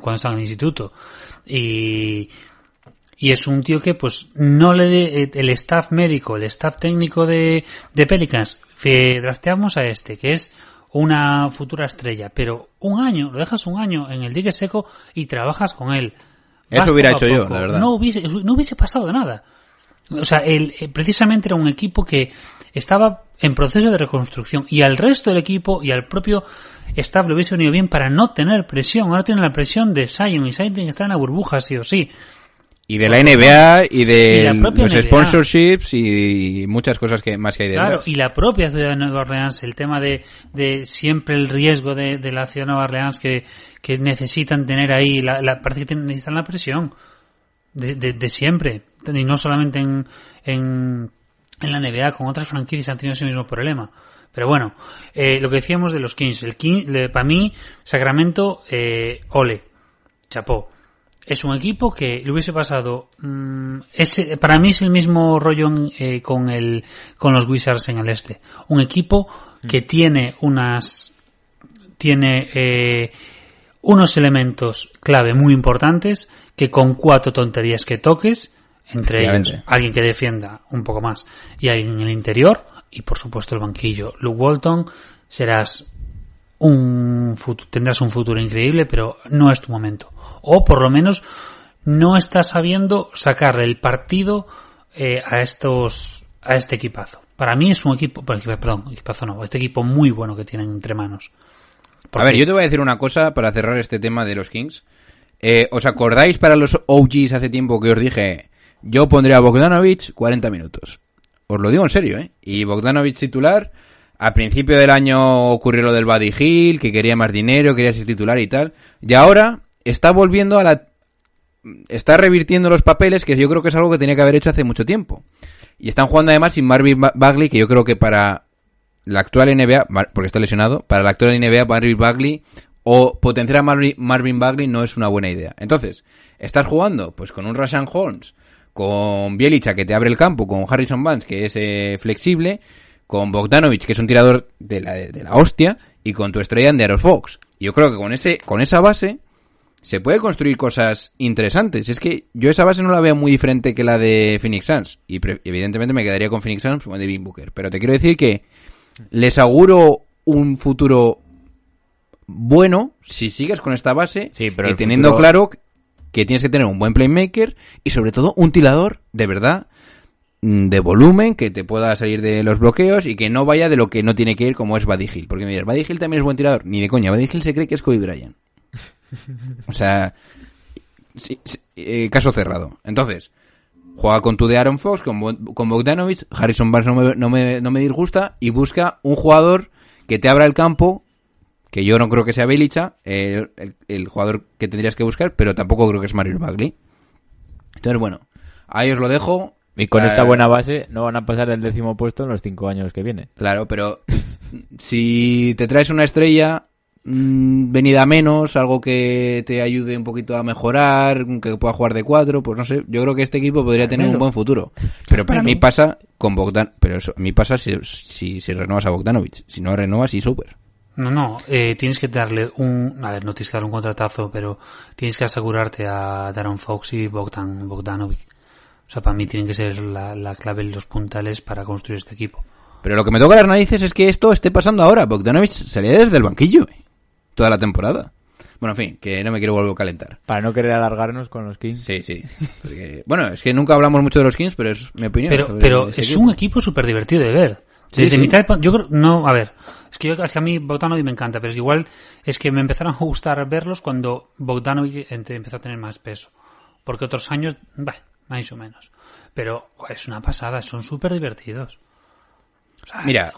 cuando estaba en el instituto. Y es un tío que, pues, no le de, el staff médico, el staff técnico de Pelicans, drafteamos a este, que es una futura estrella, pero lo dejas un año en el dique seco y trabajas con él. Vas eso hubiera hecho poco, yo, la verdad. No hubiese pasado nada. O sea, precisamente era un equipo que estaba en proceso de reconstrucción y al resto del equipo y al propio staff le hubiese venido bien para no tener presión. Ahora tienen la presión de Zion y Zion tiene que estar en la burbuja, sí o sí. Y de la NBA y de los NBA. Sponsorships y muchas cosas que más que hay detrás. Claro, y la propia ciudad de Nueva Orleans, el tema de siempre el riesgo de la ciudad de Nueva Orleans que necesitan tener ahí, parece que necesitan la presión de siempre. Y no solamente en la NBA, con otras franquicias han tenido ese mismo problema. Pero bueno, lo que decíamos de los Kings, para mí, Sacramento, ole, chapó. Es un equipo que le hubiese pasado... para mí es el mismo rollo con los Wizards en el este. Un equipo que tiene unos elementos clave muy importantes que con 4 tonterías que toques, entre ellos alguien que defienda un poco más y alguien en el interior y por supuesto el banquillo. Luke Walton, tendrás un futuro increíble, pero no es tu momento. O por lo menos no estás sabiendo sacarle el partido a este equipazo. Para mí es un este equipo muy bueno que tienen entre manos. Porque... A ver, yo te voy a decir una cosa para cerrar este tema de los Kings. ¿Os acordáis para los OGs hace tiempo que os dije, yo pondré a Bogdanovic 40 minutos? Os lo digo en serio, ¿eh? Y Bogdanovic titular... Al principio del año ocurrió lo del Buddy Hield, que quería más dinero, quería ser titular y tal. Y ahora está volviendo a la... Está revirtiendo los papeles, que yo creo que es algo que tenía que haber hecho hace mucho tiempo. Y están jugando además sin Marvin Bagley, que yo creo que para la actual NBA, porque está lesionado, para la actual NBA Marvin Bagley o potenciar a Marvin Bagley no es una buena idea. Entonces, estás jugando pues con un Rashan Holmes, con Bjelica, que te abre el campo, con Harrison Barnes, que es flexible, con Bogdanovic, que es un tirador de la hostia, y con tu estrella De'Aaron Fox. Yo creo que con esa base se puede construir cosas interesantes. Es que yo esa base no la veo muy diferente que la de Phoenix Suns. Y evidentemente me quedaría con Phoenix Suns o Devin Booker. Pero te quiero decir que les auguro un futuro bueno si sigues con esta base, sí, pero y teniendo futuro... claro que tienes que tener un buen playmaker y sobre todo un tirador de verdad, de volumen, que te pueda salir de los bloqueos y que no vaya de lo que no tiene que ir, como es Buddy Hield. Porque mira, Buddy Hield también es buen tirador. Ni de coña, Buddy Hield se cree que es Kobe Bryant. O sea, sí, caso cerrado. Entonces, juega con tu De'Aaron Fox, con Bogdanovic, Harrison Barnes no me disgusta, y busca un jugador que te abra el campo, que yo no creo que sea Bjelica, el jugador que tendrías que buscar, pero tampoco creo que es Marvin Bagley. Entonces, bueno, ahí os lo dejo. Y con esta buena base no van a pasar del 10º puesto en los 5 años que vienen. Claro, pero si te traes una estrella venida menos, algo que te ayude un poquito a mejorar, que pueda jugar de 4, pues no sé. Yo creo que este equipo podría tener un buen futuro. Pero para mí pasa con Bogdan. Pero eso, a mí pasa si renuevas a Bogdanovic. Si no renuevas, y súper. No, tienes que darle un... A ver, no tienes que darle un contratazo, pero tienes que asegurarte a De'Aaron Fox y Bogdanovic. O sea, para mí tienen que ser la clave, los puntales para construir este equipo. Pero lo que me toca las narices es que esto esté pasando ahora. Bogdanovic salía desde el banquillo toda la temporada. Bueno, en fin, que no me quiero volver a calentar. Para no querer alargarnos con los Kings. Sí. Porque, bueno, es que nunca hablamos mucho de los Kings, pero es mi opinión. Pero es equipo. Un equipo súper divertido de ver. Desde mitad de... Yo creo... No, a ver. Es que a mí Bogdanovic me encanta, pero es que igual es que me empezaron a gustar verlos cuando Bogdanovic empezó a tener más peso. Porque otros años... Bah, más o menos, pero es una pasada, son súper divertidos. O sea,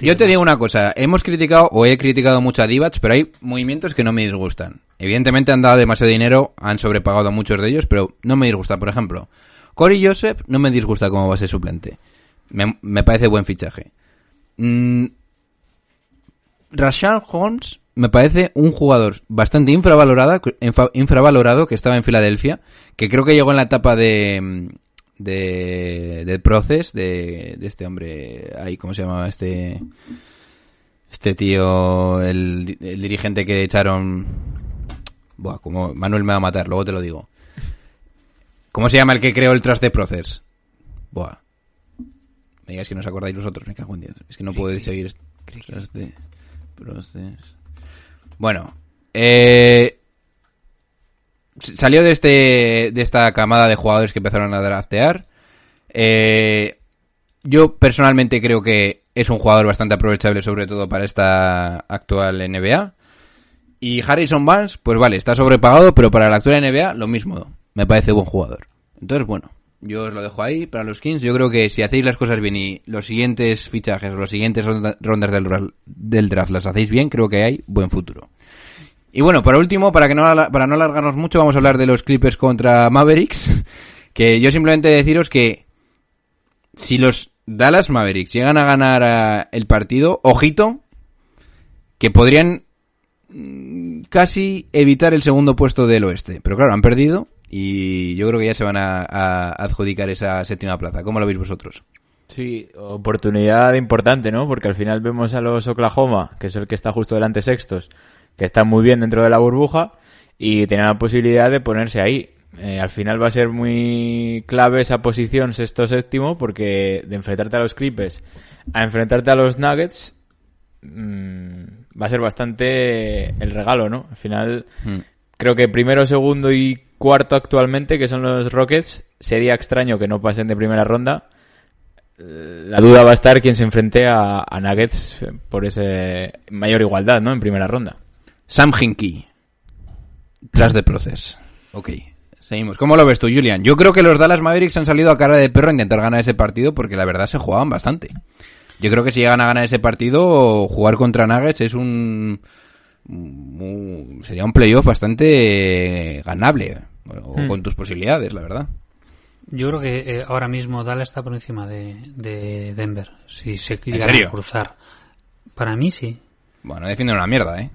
yo te digo una cosa, he criticado mucho a Divac, pero hay movimientos que no me disgustan. Evidentemente han dado demasiado dinero, han sobrepagado a muchos de ellos, pero no me disgusta. Por ejemplo, Corey Joseph no me disgusta como base suplente, me parece buen fichaje. Rashan Holmes me parece un jugador bastante infravalorado, que estaba en Filadelfia, que creo que llegó en la etapa de Process, de este hombre, ahí, ¿cómo se llamaba este tío, el dirigente que echaron? Buah, como Manuel me va a matar, luego te lo digo. ¿Cómo se llama el que creó el Trust de Process? Buah. Me digáis que no os acordáis vosotros, me cago en Dios. Es que no puedo seguir este Trust de Process. Bueno, salió de esta camada de jugadores que empezaron a draftear. Yo personalmente creo que es un jugador bastante aprovechable, sobre todo para esta actual NBA. Y Harrison Barnes, pues vale, está sobrepagado, pero para la actual NBA lo mismo, me parece buen jugador. Entonces, bueno, yo os lo dejo ahí para los Kings. Yo creo que si hacéis las cosas bien y los siguientes fichajes, los siguientes rondas del draft las hacéis bien, creo que hay buen futuro. Y bueno, por último, para no alargarnos mucho, vamos a hablar de los Clippers contra Mavericks. Que yo simplemente deciros que si los Dallas Mavericks llegan a ganar el partido, ojito, que podrían casi evitar el segundo puesto del oeste. Pero claro, han perdido y yo creo que ya se van a adjudicar esa 7ª plaza. ¿Cómo lo veis vosotros? Sí, oportunidad importante, ¿no? Porque al final vemos a los Oklahoma, que es el que está justo delante sextos, que están muy bien dentro de la burbuja y tienen la posibilidad de ponerse ahí. Al final va a ser muy clave esa posición 6º-7º, porque de enfrentarte a los Clippers a enfrentarte a los Nuggets va a ser bastante el regalo, ¿no? Al final creo que 1º, 2º y 4º actualmente, que son los Rockets, sería extraño que no pasen de primera ronda. La duda va a estar quien se enfrente a Nuggets por ese mayor igualdad, ¿no? En primera ronda. Sam Hinkie. Tras de Process. Ok, seguimos. ¿Cómo lo ves tú, Julián? Yo creo que los Dallas Mavericks han salido a cara de perro a intentar ganar ese partido porque la verdad se jugaban bastante. Yo creo que si llegan a ganar ese partido, jugar contra Nuggets es sería un playoff bastante ganable, o con tus posibilidades, la verdad. Yo creo que ahora mismo Dallas está por encima de Denver, si se quiere cruzar. Para mí sí. Bueno, defienden una mierda, ¿eh?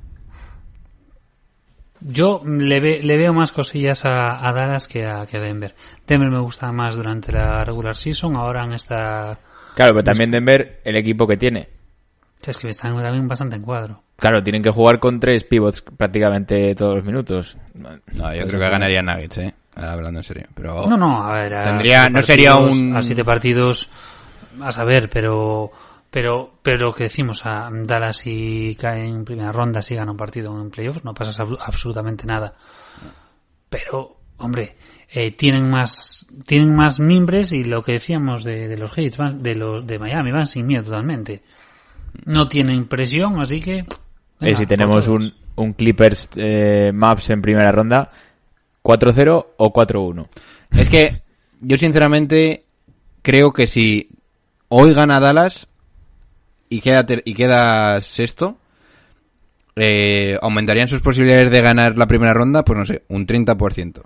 Yo le veo más cosillas a Dallas que a Denver. Denver me gusta más durante la regular season, ahora en esta... Claro, pero también Denver, el equipo que tiene. Es que están también bastante en cuadro. Claro, tienen que jugar con tres pivots prácticamente todos los minutos. No, yo creo que ganaría Nuggets, ¿eh? Ahora hablando en serio. Pero no, a ver... no sería un... A 7 partidos, a saber, pero que decimos, a Dallas si cae en primera ronda, si gana un partido en playoffs, no pasa absolutamente nada. Pero, hombre, tienen más mimbres, y lo que decíamos de los Heat, de Miami, van sin miedo totalmente. No tienen presión, así que... Venga, si tenemos un Clippers Maps en primera ronda, 4-0 o 4-1. Es que yo sinceramente creo que si hoy gana Dallas... y queda sexto, aumentarían sus posibilidades de ganar la primera ronda, pues no sé, un 30%.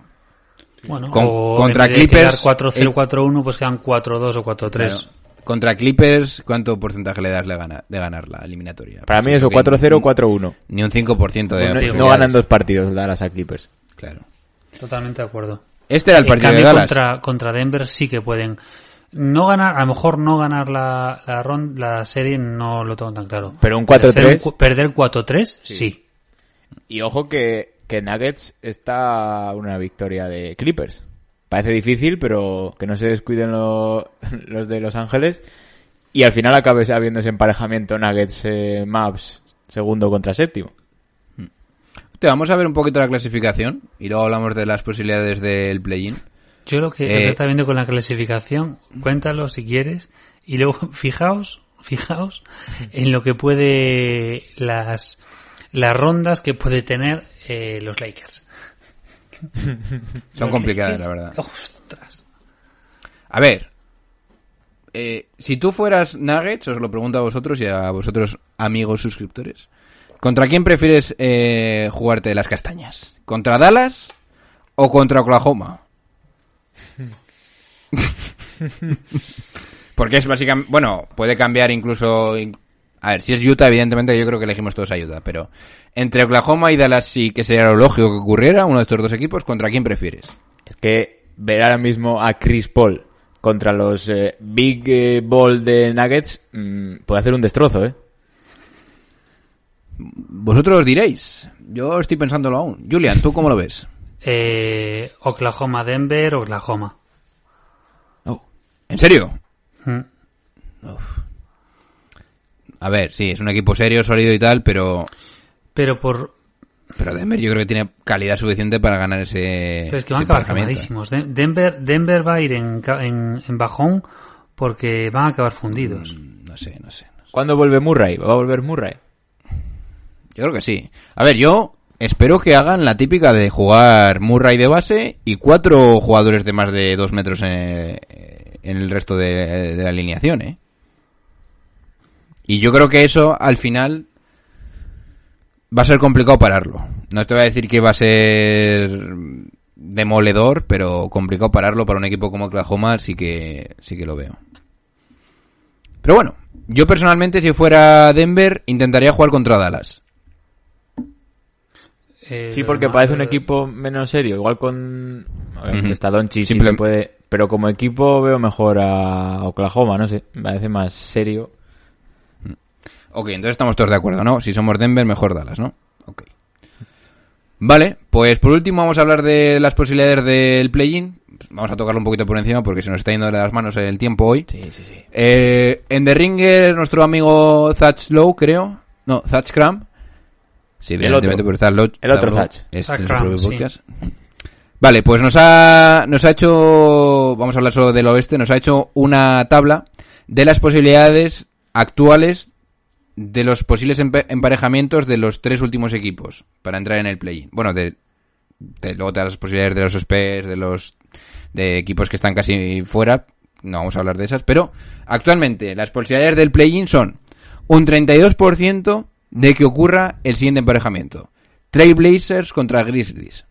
Bueno, contra Clippers 4-0, 4-1, pues quedan 4-2 o 4-3. Claro. Contra Clippers, ¿cuánto porcentaje le das de ganar la eliminatoria? Para mí eso, 4-0 o 4-1. Ni un 5% de... No ganan dos partidos Dallas a Clippers. Claro. Totalmente de acuerdo. Este era el partido de Dallas. Contra Denver sí que pueden... No ganar, a lo mejor no ganar la serie, no lo tengo tan claro. Pero un 4-3. Perder 4-3, sí. Y ojo que Nuggets está una victoria de Clippers. Parece difícil, pero que no se descuiden los de Los Ángeles. Y al final acabe habiendo ese emparejamiento Nuggets Mavs segundo contra séptimo. Vamos a ver un poquito la clasificación y luego hablamos de las posibilidades del play-in. Yo lo que está viendo con la clasificación, cuéntalo si quieres, y luego fijaos en lo que puede las rondas que puede tener los Lakers. Son complicadas, la verdad. Ostras. A ver, si tú fueras Nuggets, os lo pregunto a vosotros y a vosotros amigos suscriptores, ¿contra quién prefieres jugarte las castañas? ¿Contra Dallas o contra Oklahoma? Porque es básicamente... Bueno, puede cambiar incluso... A ver, si es Utah, evidentemente yo creo que elegimos todos a Utah, pero entre Oklahoma y Dallas sí que sería lo lógico que ocurriera uno de estos dos equipos. ¿Contra quién prefieres? Es que ver ahora mismo a Chris Paul contra los Big Ball de Nuggets puede hacer un destrozo, ¿eh? Vosotros diréis. Yo estoy pensándolo aún. Julián, ¿tú cómo lo ves? Oklahoma-Denver, Oklahoma. ¿En serio? Uf. A ver, sí, es un equipo serio, sólido y tal, pero... Pero Denver yo creo que tiene calidad suficiente para ganar ese... Pero es que van a acabar quemadísimos. Denver va a ir en bajón porque van a acabar fundidos. No sé. ¿Cuándo vuelve Murray? ¿Va a volver Murray? Yo creo que sí. A ver, yo espero que hagan la típica de jugar Murray de base y 4 jugadores de más de 2 metros en el resto de la alineación, ¿eh? Y yo creo que eso, al final, va a ser complicado pararlo. No te voy a decir que va a ser demoledor, pero complicado pararlo para un equipo como Oklahoma sí que lo veo. Pero bueno, yo personalmente, si fuera Denver, intentaría jugar contra Dallas. Sí, porque parece un equipo menos serio. Igual con... A ver, está Doncic, simplemente puede... Pero como equipo veo mejor a Oklahoma, no sé, me parece más serio. Ok, entonces estamos todos de acuerdo, ¿no? Si somos Denver, mejor Dallas, ¿no? Ok. Vale, pues por último vamos a hablar de las posibilidades del play-in. Vamos a tocarlo un poquito por encima porque se nos está yendo de las manos el tiempo hoy. Sí. En The Ringer, nuestro amigo Zach Lowe, creo. No, Zach Cram. Sí, evidentemente, pero Zach Lowe. El otro Zach. Es el propio podcast. Sí. Vale, pues nos ha hecho, vamos a hablar solo del oeste, nos ha hecho una tabla de las posibilidades actuales de los posibles emparejamientos de los 3 últimos equipos para entrar en el play-in. Bueno, luego te das las posibilidades de los Spurs, de equipos que están casi fuera, no vamos a hablar de esas, pero actualmente las posibilidades del play-in son un 32% de que ocurra el siguiente emparejamiento. Trail Blazers contra Grizzlies.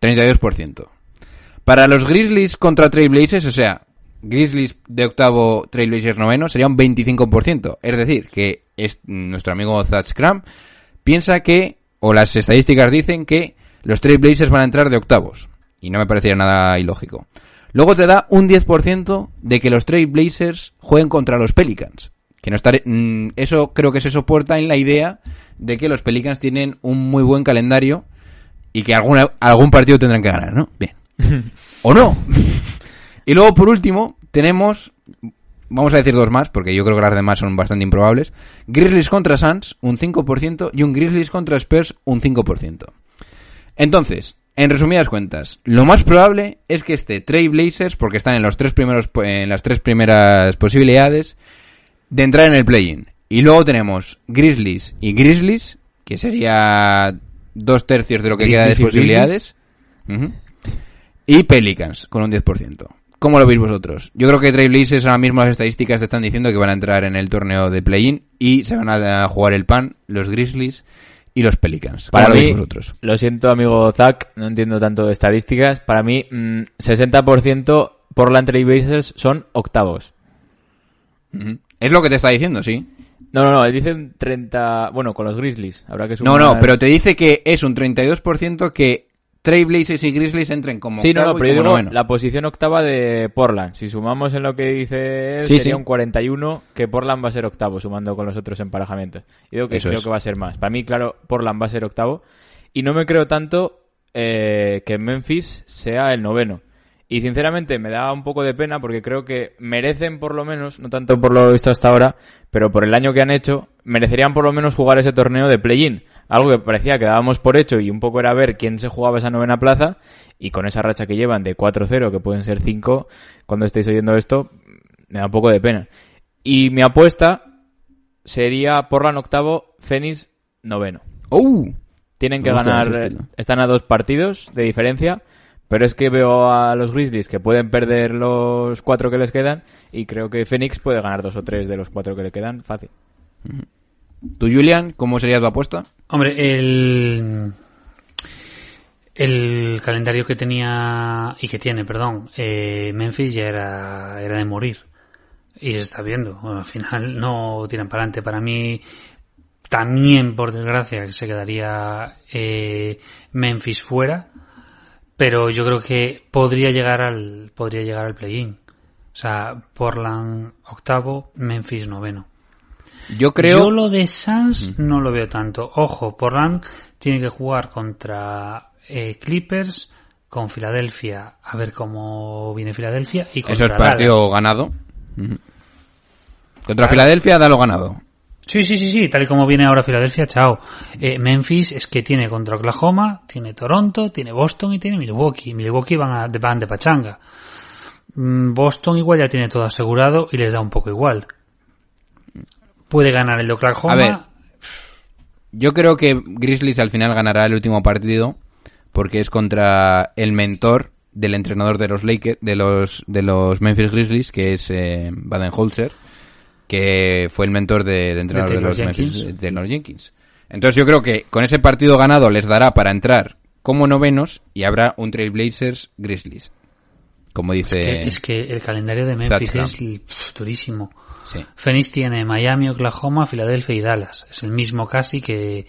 32%. Para los Grizzlies contra Trail Blazers, o sea, Grizzlies de octavo, Trail Blazers noveno, sería un 25%. Es decir, que es nuestro amigo Zach Cram piensa que, o las estadísticas dicen que los Trail Blazers van a entrar de octavos. Y no me parecería nada ilógico. Luego te da un 10% de que los Trail Blazers jueguen contra los Pelicans. Que no estaré, eso creo que se soporta en la idea de que los Pelicans tienen un muy buen calendario y que algún partido tendrán que ganar, ¿no? Bien. ¿O no? Y luego, por último, tenemos, vamos a decir dos más, porque yo creo que las demás son bastante improbables. Grizzlies contra Suns, un 5%, y un Grizzlies contra Spurs, un 5%. Entonces, en resumidas cuentas, lo más probable es que esté Trail Blazers, porque están en las tres primeras posibilidades de entrar en el play-in. Y luego tenemos Grizzlies y Grizzlies, que sería dos tercios de lo que queda de posibilidades. Uh-huh. Y Pelicans, con un 10%. ¿Cómo lo veis vosotros? Yo creo que Trail Blazers ahora mismo las estadísticas te están diciendo que van a entrar en el torneo de play-in y se van a jugar el pan los Grizzlies y los Pelicans. Para mí, lo siento amigo Zach, no entiendo tanto de estadísticas. Para mí, 60% Portland Trail Blazers son octavos. Uh-huh. Es lo que te está diciendo, sí. No, dicen 30... Bueno, con los Grizzlies, habrá que sumar... No, pero te dice que es un 32% que Trailblazers y Grizzlies entren como octavo. Sí, no, pero yo digo noveno. La posición octava de Portland. Si sumamos en lo que dice él, sería un 41, que Portland va a ser octavo, sumando con los otros emparejamientos. Yo digo que creo que va a ser más. Para mí, claro, Portland va a ser octavo. Y no me creo tanto que Memphis sea el noveno. Y sinceramente me da un poco de pena porque creo que merecen por lo menos, no tanto por lo visto hasta ahora, pero por el año que han hecho, merecerían por lo menos jugar ese torneo de play-in. Algo que parecía que dábamos por hecho y un poco era ver quién se jugaba esa novena plaza. Y con esa racha que llevan de 4-0, que pueden ser 5, cuando estéis oyendo esto, me da un poco de pena. Y mi apuesta sería Portland octavo, Phoenix noveno. Tienen que ganar, están a 2 partidos de diferencia. Pero es que veo a los Grizzlies que pueden perder los 4 que les quedan y creo que Phoenix puede ganar 2 o 3 de los 4 que le quedan fácil. ¿Tú, Julián, cómo sería tu apuesta? Hombre, el calendario que tenía y que tiene, Memphis ya era de morir y se está viendo. Bueno, al final no tiran para adelante. Para mí también, por desgracia, se quedaría Memphis fuera. Pero yo creo que podría llegar al play-in. O sea, Portland octavo, Memphis noveno. Yo lo de Suns no lo veo tanto. Ojo, Portland tiene que jugar contra Clippers, con Filadelfia. A ver cómo viene Filadelfia. Y contra Eso es partido Dallas. Ganado. Uh-huh. Contra Filadelfia da lo ganado. Sí, tal y como viene ahora Filadelfia, chao. Memphis es que tiene contra Oklahoma, tiene Toronto, tiene Boston y tiene Milwaukee. Milwaukee van de pachanga. Boston igual ya tiene todo asegurado y les da un poco igual. Puede ganar el de Oklahoma. A ver, yo creo que Grizzlies al final ganará el último partido porque es contra el mentor del entrenador de los Lakers, de los Memphis Grizzlies, que es Budenholzer, que fue el mentor del entrenador de los Jenkins. Entonces yo creo que con ese partido ganado les dará para entrar como novenos y habrá un Trailblazers Grizzlies. Como dice... Es que el calendario de Memphis es durísimo. Sí. Phoenix tiene Miami, Oklahoma, Filadelfia y Dallas. Es el mismo casi que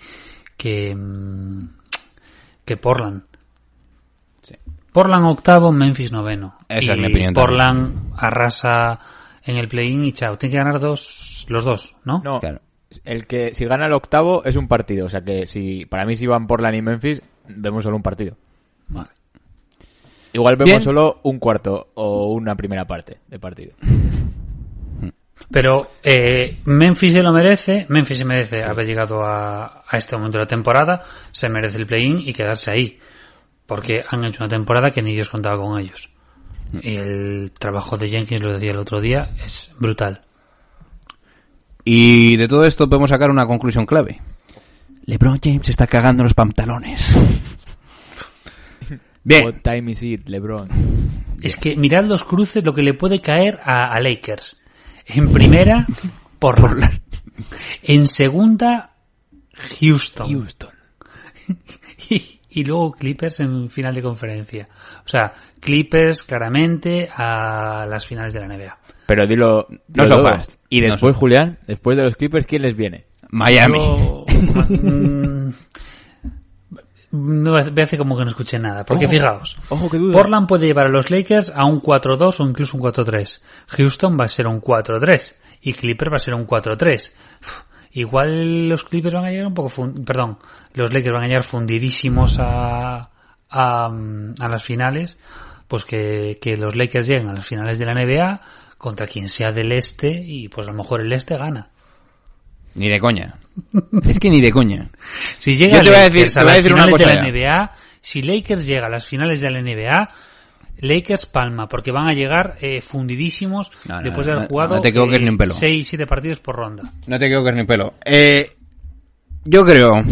Portland. Sí. Portland octavo, Memphis noveno. Esa es mi opinión. Portland también arrasa en el play-in y chao. Tiene que ganar los dos, ¿no? No, claro. El que si gana el octavo es un partido. O sea que para mí si van Portland y Memphis, vemos solo un partido. Vale. Igual vemos solo un cuarto o una primera parte de partido. Pero Memphis se lo merece. Memphis se merece haber llegado a este momento de la temporada. Se merece el play-in y quedarse ahí. Porque han hecho una temporada que ni Dios contaba con ellos. Y el trabajo de Jenkins, lo decía el otro día, es brutal. Y de todo esto podemos sacar una conclusión clave. LeBron James está cagando los pantalones. Bien. What time is it, LeBron? Es que mirad los cruces, lo que le puede caer a Lakers. En primera, Portland. En segunda, Houston. Y luego Clippers en final de conferencia. O sea, Clippers claramente a las finales de la NBA. Pero dilo no todo. Y después, Julián, después de los Clippers, ¿quién les viene? Miami. No voy a hacer como que no escuché nada, porque fijaos, ojo, qué duda. Portland puede llevar a los Lakers a un 4-2 o incluso un 4-3. Houston va a ser un 4-3 y Clippers va a ser un 4-3. Igual los Clippers van a llegar un poco los Lakers van a llegar fundidísimos a las finales. Pues que los Lakers lleguen a las finales de la NBA contra quien sea del este y pues a lo mejor el este gana. Ni de coña. Es que ni de coña. Si llega yo te voy a decir, una cosa de la NBA, si Lakers llega a las finales de la NBA, Lakers palma, porque van a llegar fundidísimos después de haber jugado 6-7 partidos por ronda. No te equivoques ni un pelo. Yo creo,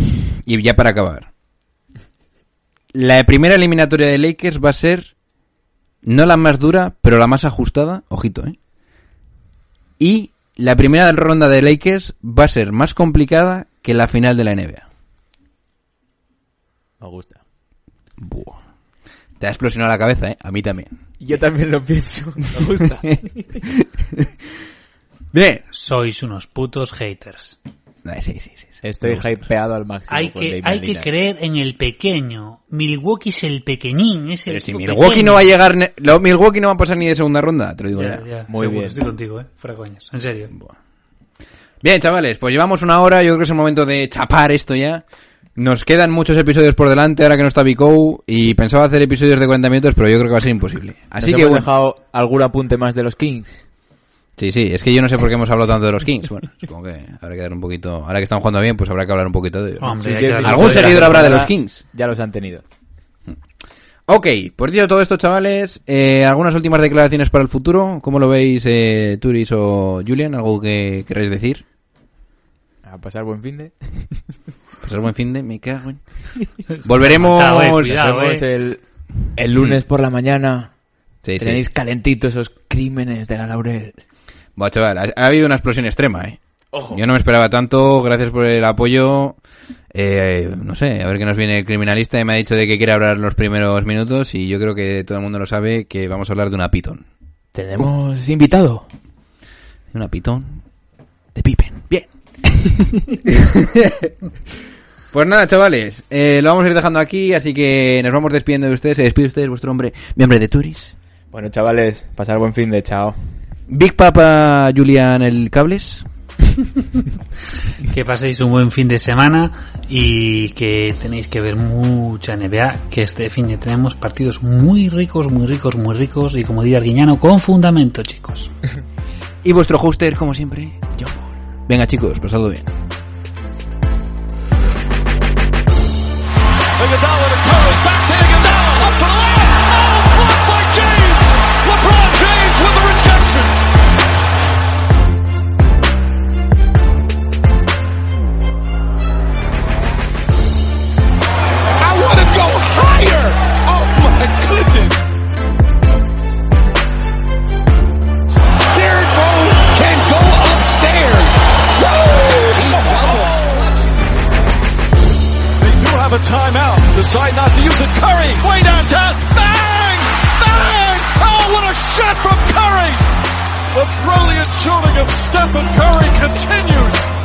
y ya para acabar, la primera eliminatoria de Lakers va a ser no la más dura, pero la más ajustada, ojito, y la primera ronda de Lakers va a ser más complicada que la final de la NBA. Me gusta. Buah. Te ha explosionado la cabeza, ¿eh? A mí también. Yo también lo pienso. Me gusta. Bien. Sois unos putos haters. Sí. Estoy hypeado al máximo. Hay que creer en el pequeño. Milwaukee es el pequeñín. Es el Pero si Milwaukee pequeño. No va a llegar... Milwaukee no va a pasar ni de segunda ronda, te lo digo ya. Muy bien. Estoy contigo, fuera coñas. En serio. Bueno. Bien, chavales, pues llevamos una hora. Yo creo que es el momento de chapar esto ya. Nos quedan muchos episodios por delante ahora que no está Bicou y pensaba hacer episodios de 40 minutos, pero yo creo que va a ser imposible. Así que hemos dejado algún apunte más de los Kings. Sí, es que yo no sé por qué hemos hablado tanto de los Kings. Bueno, supongo que habrá que dar un poquito... Ahora que están jugando bien, pues habrá que hablar un poquito de ellos. Hombre, algún seguidor habrá de los Kings. Ya los han tenido. Ok, pues dicho todo esto, chavales, algunas últimas declaraciones para el futuro. ¿Cómo lo veis, Turis o Julián? ¿Algo que queráis decir? A pasar buen fin de... Pasar buen fin de... Me cago en... Volveremos... Cuidado, el lunes por la mañana. Sí, tenéis calentitos esos crímenes de la Laurel. Bueno, chaval, ha habido una explosión extrema, Ojo. Yo no me esperaba tanto, gracias por el apoyo. No sé, a ver qué nos viene el criminalista. Me ha dicho de que quiere hablar los primeros minutos y yo creo que todo el mundo lo sabe que vamos a hablar de una pitón. Tenemos invitado. Una pitón de Pippen. Bien. Pues nada, chavales, lo vamos a ir dejando aquí, así que nos vamos despidiendo de ustedes. Se despide ustedes, vuestro hombre, mi hombre de Turis. Bueno, chavales, pasar buen fin de chao. Big Papa Julián el Cables. Que paséis un buen fin de semana y que tenéis que ver mucha NBA, que este fin de tenemos partidos muy ricos y como diría Arguiñano, con fundamento, chicos. Y vuestro hoster, como siempre, John Wall. Venga, chicos, pasadlo bien. A timeout, decide not to use it. Curry, way downtown, bang, oh what a shot from Curry, the brilliant shooting of Stephen Curry continues.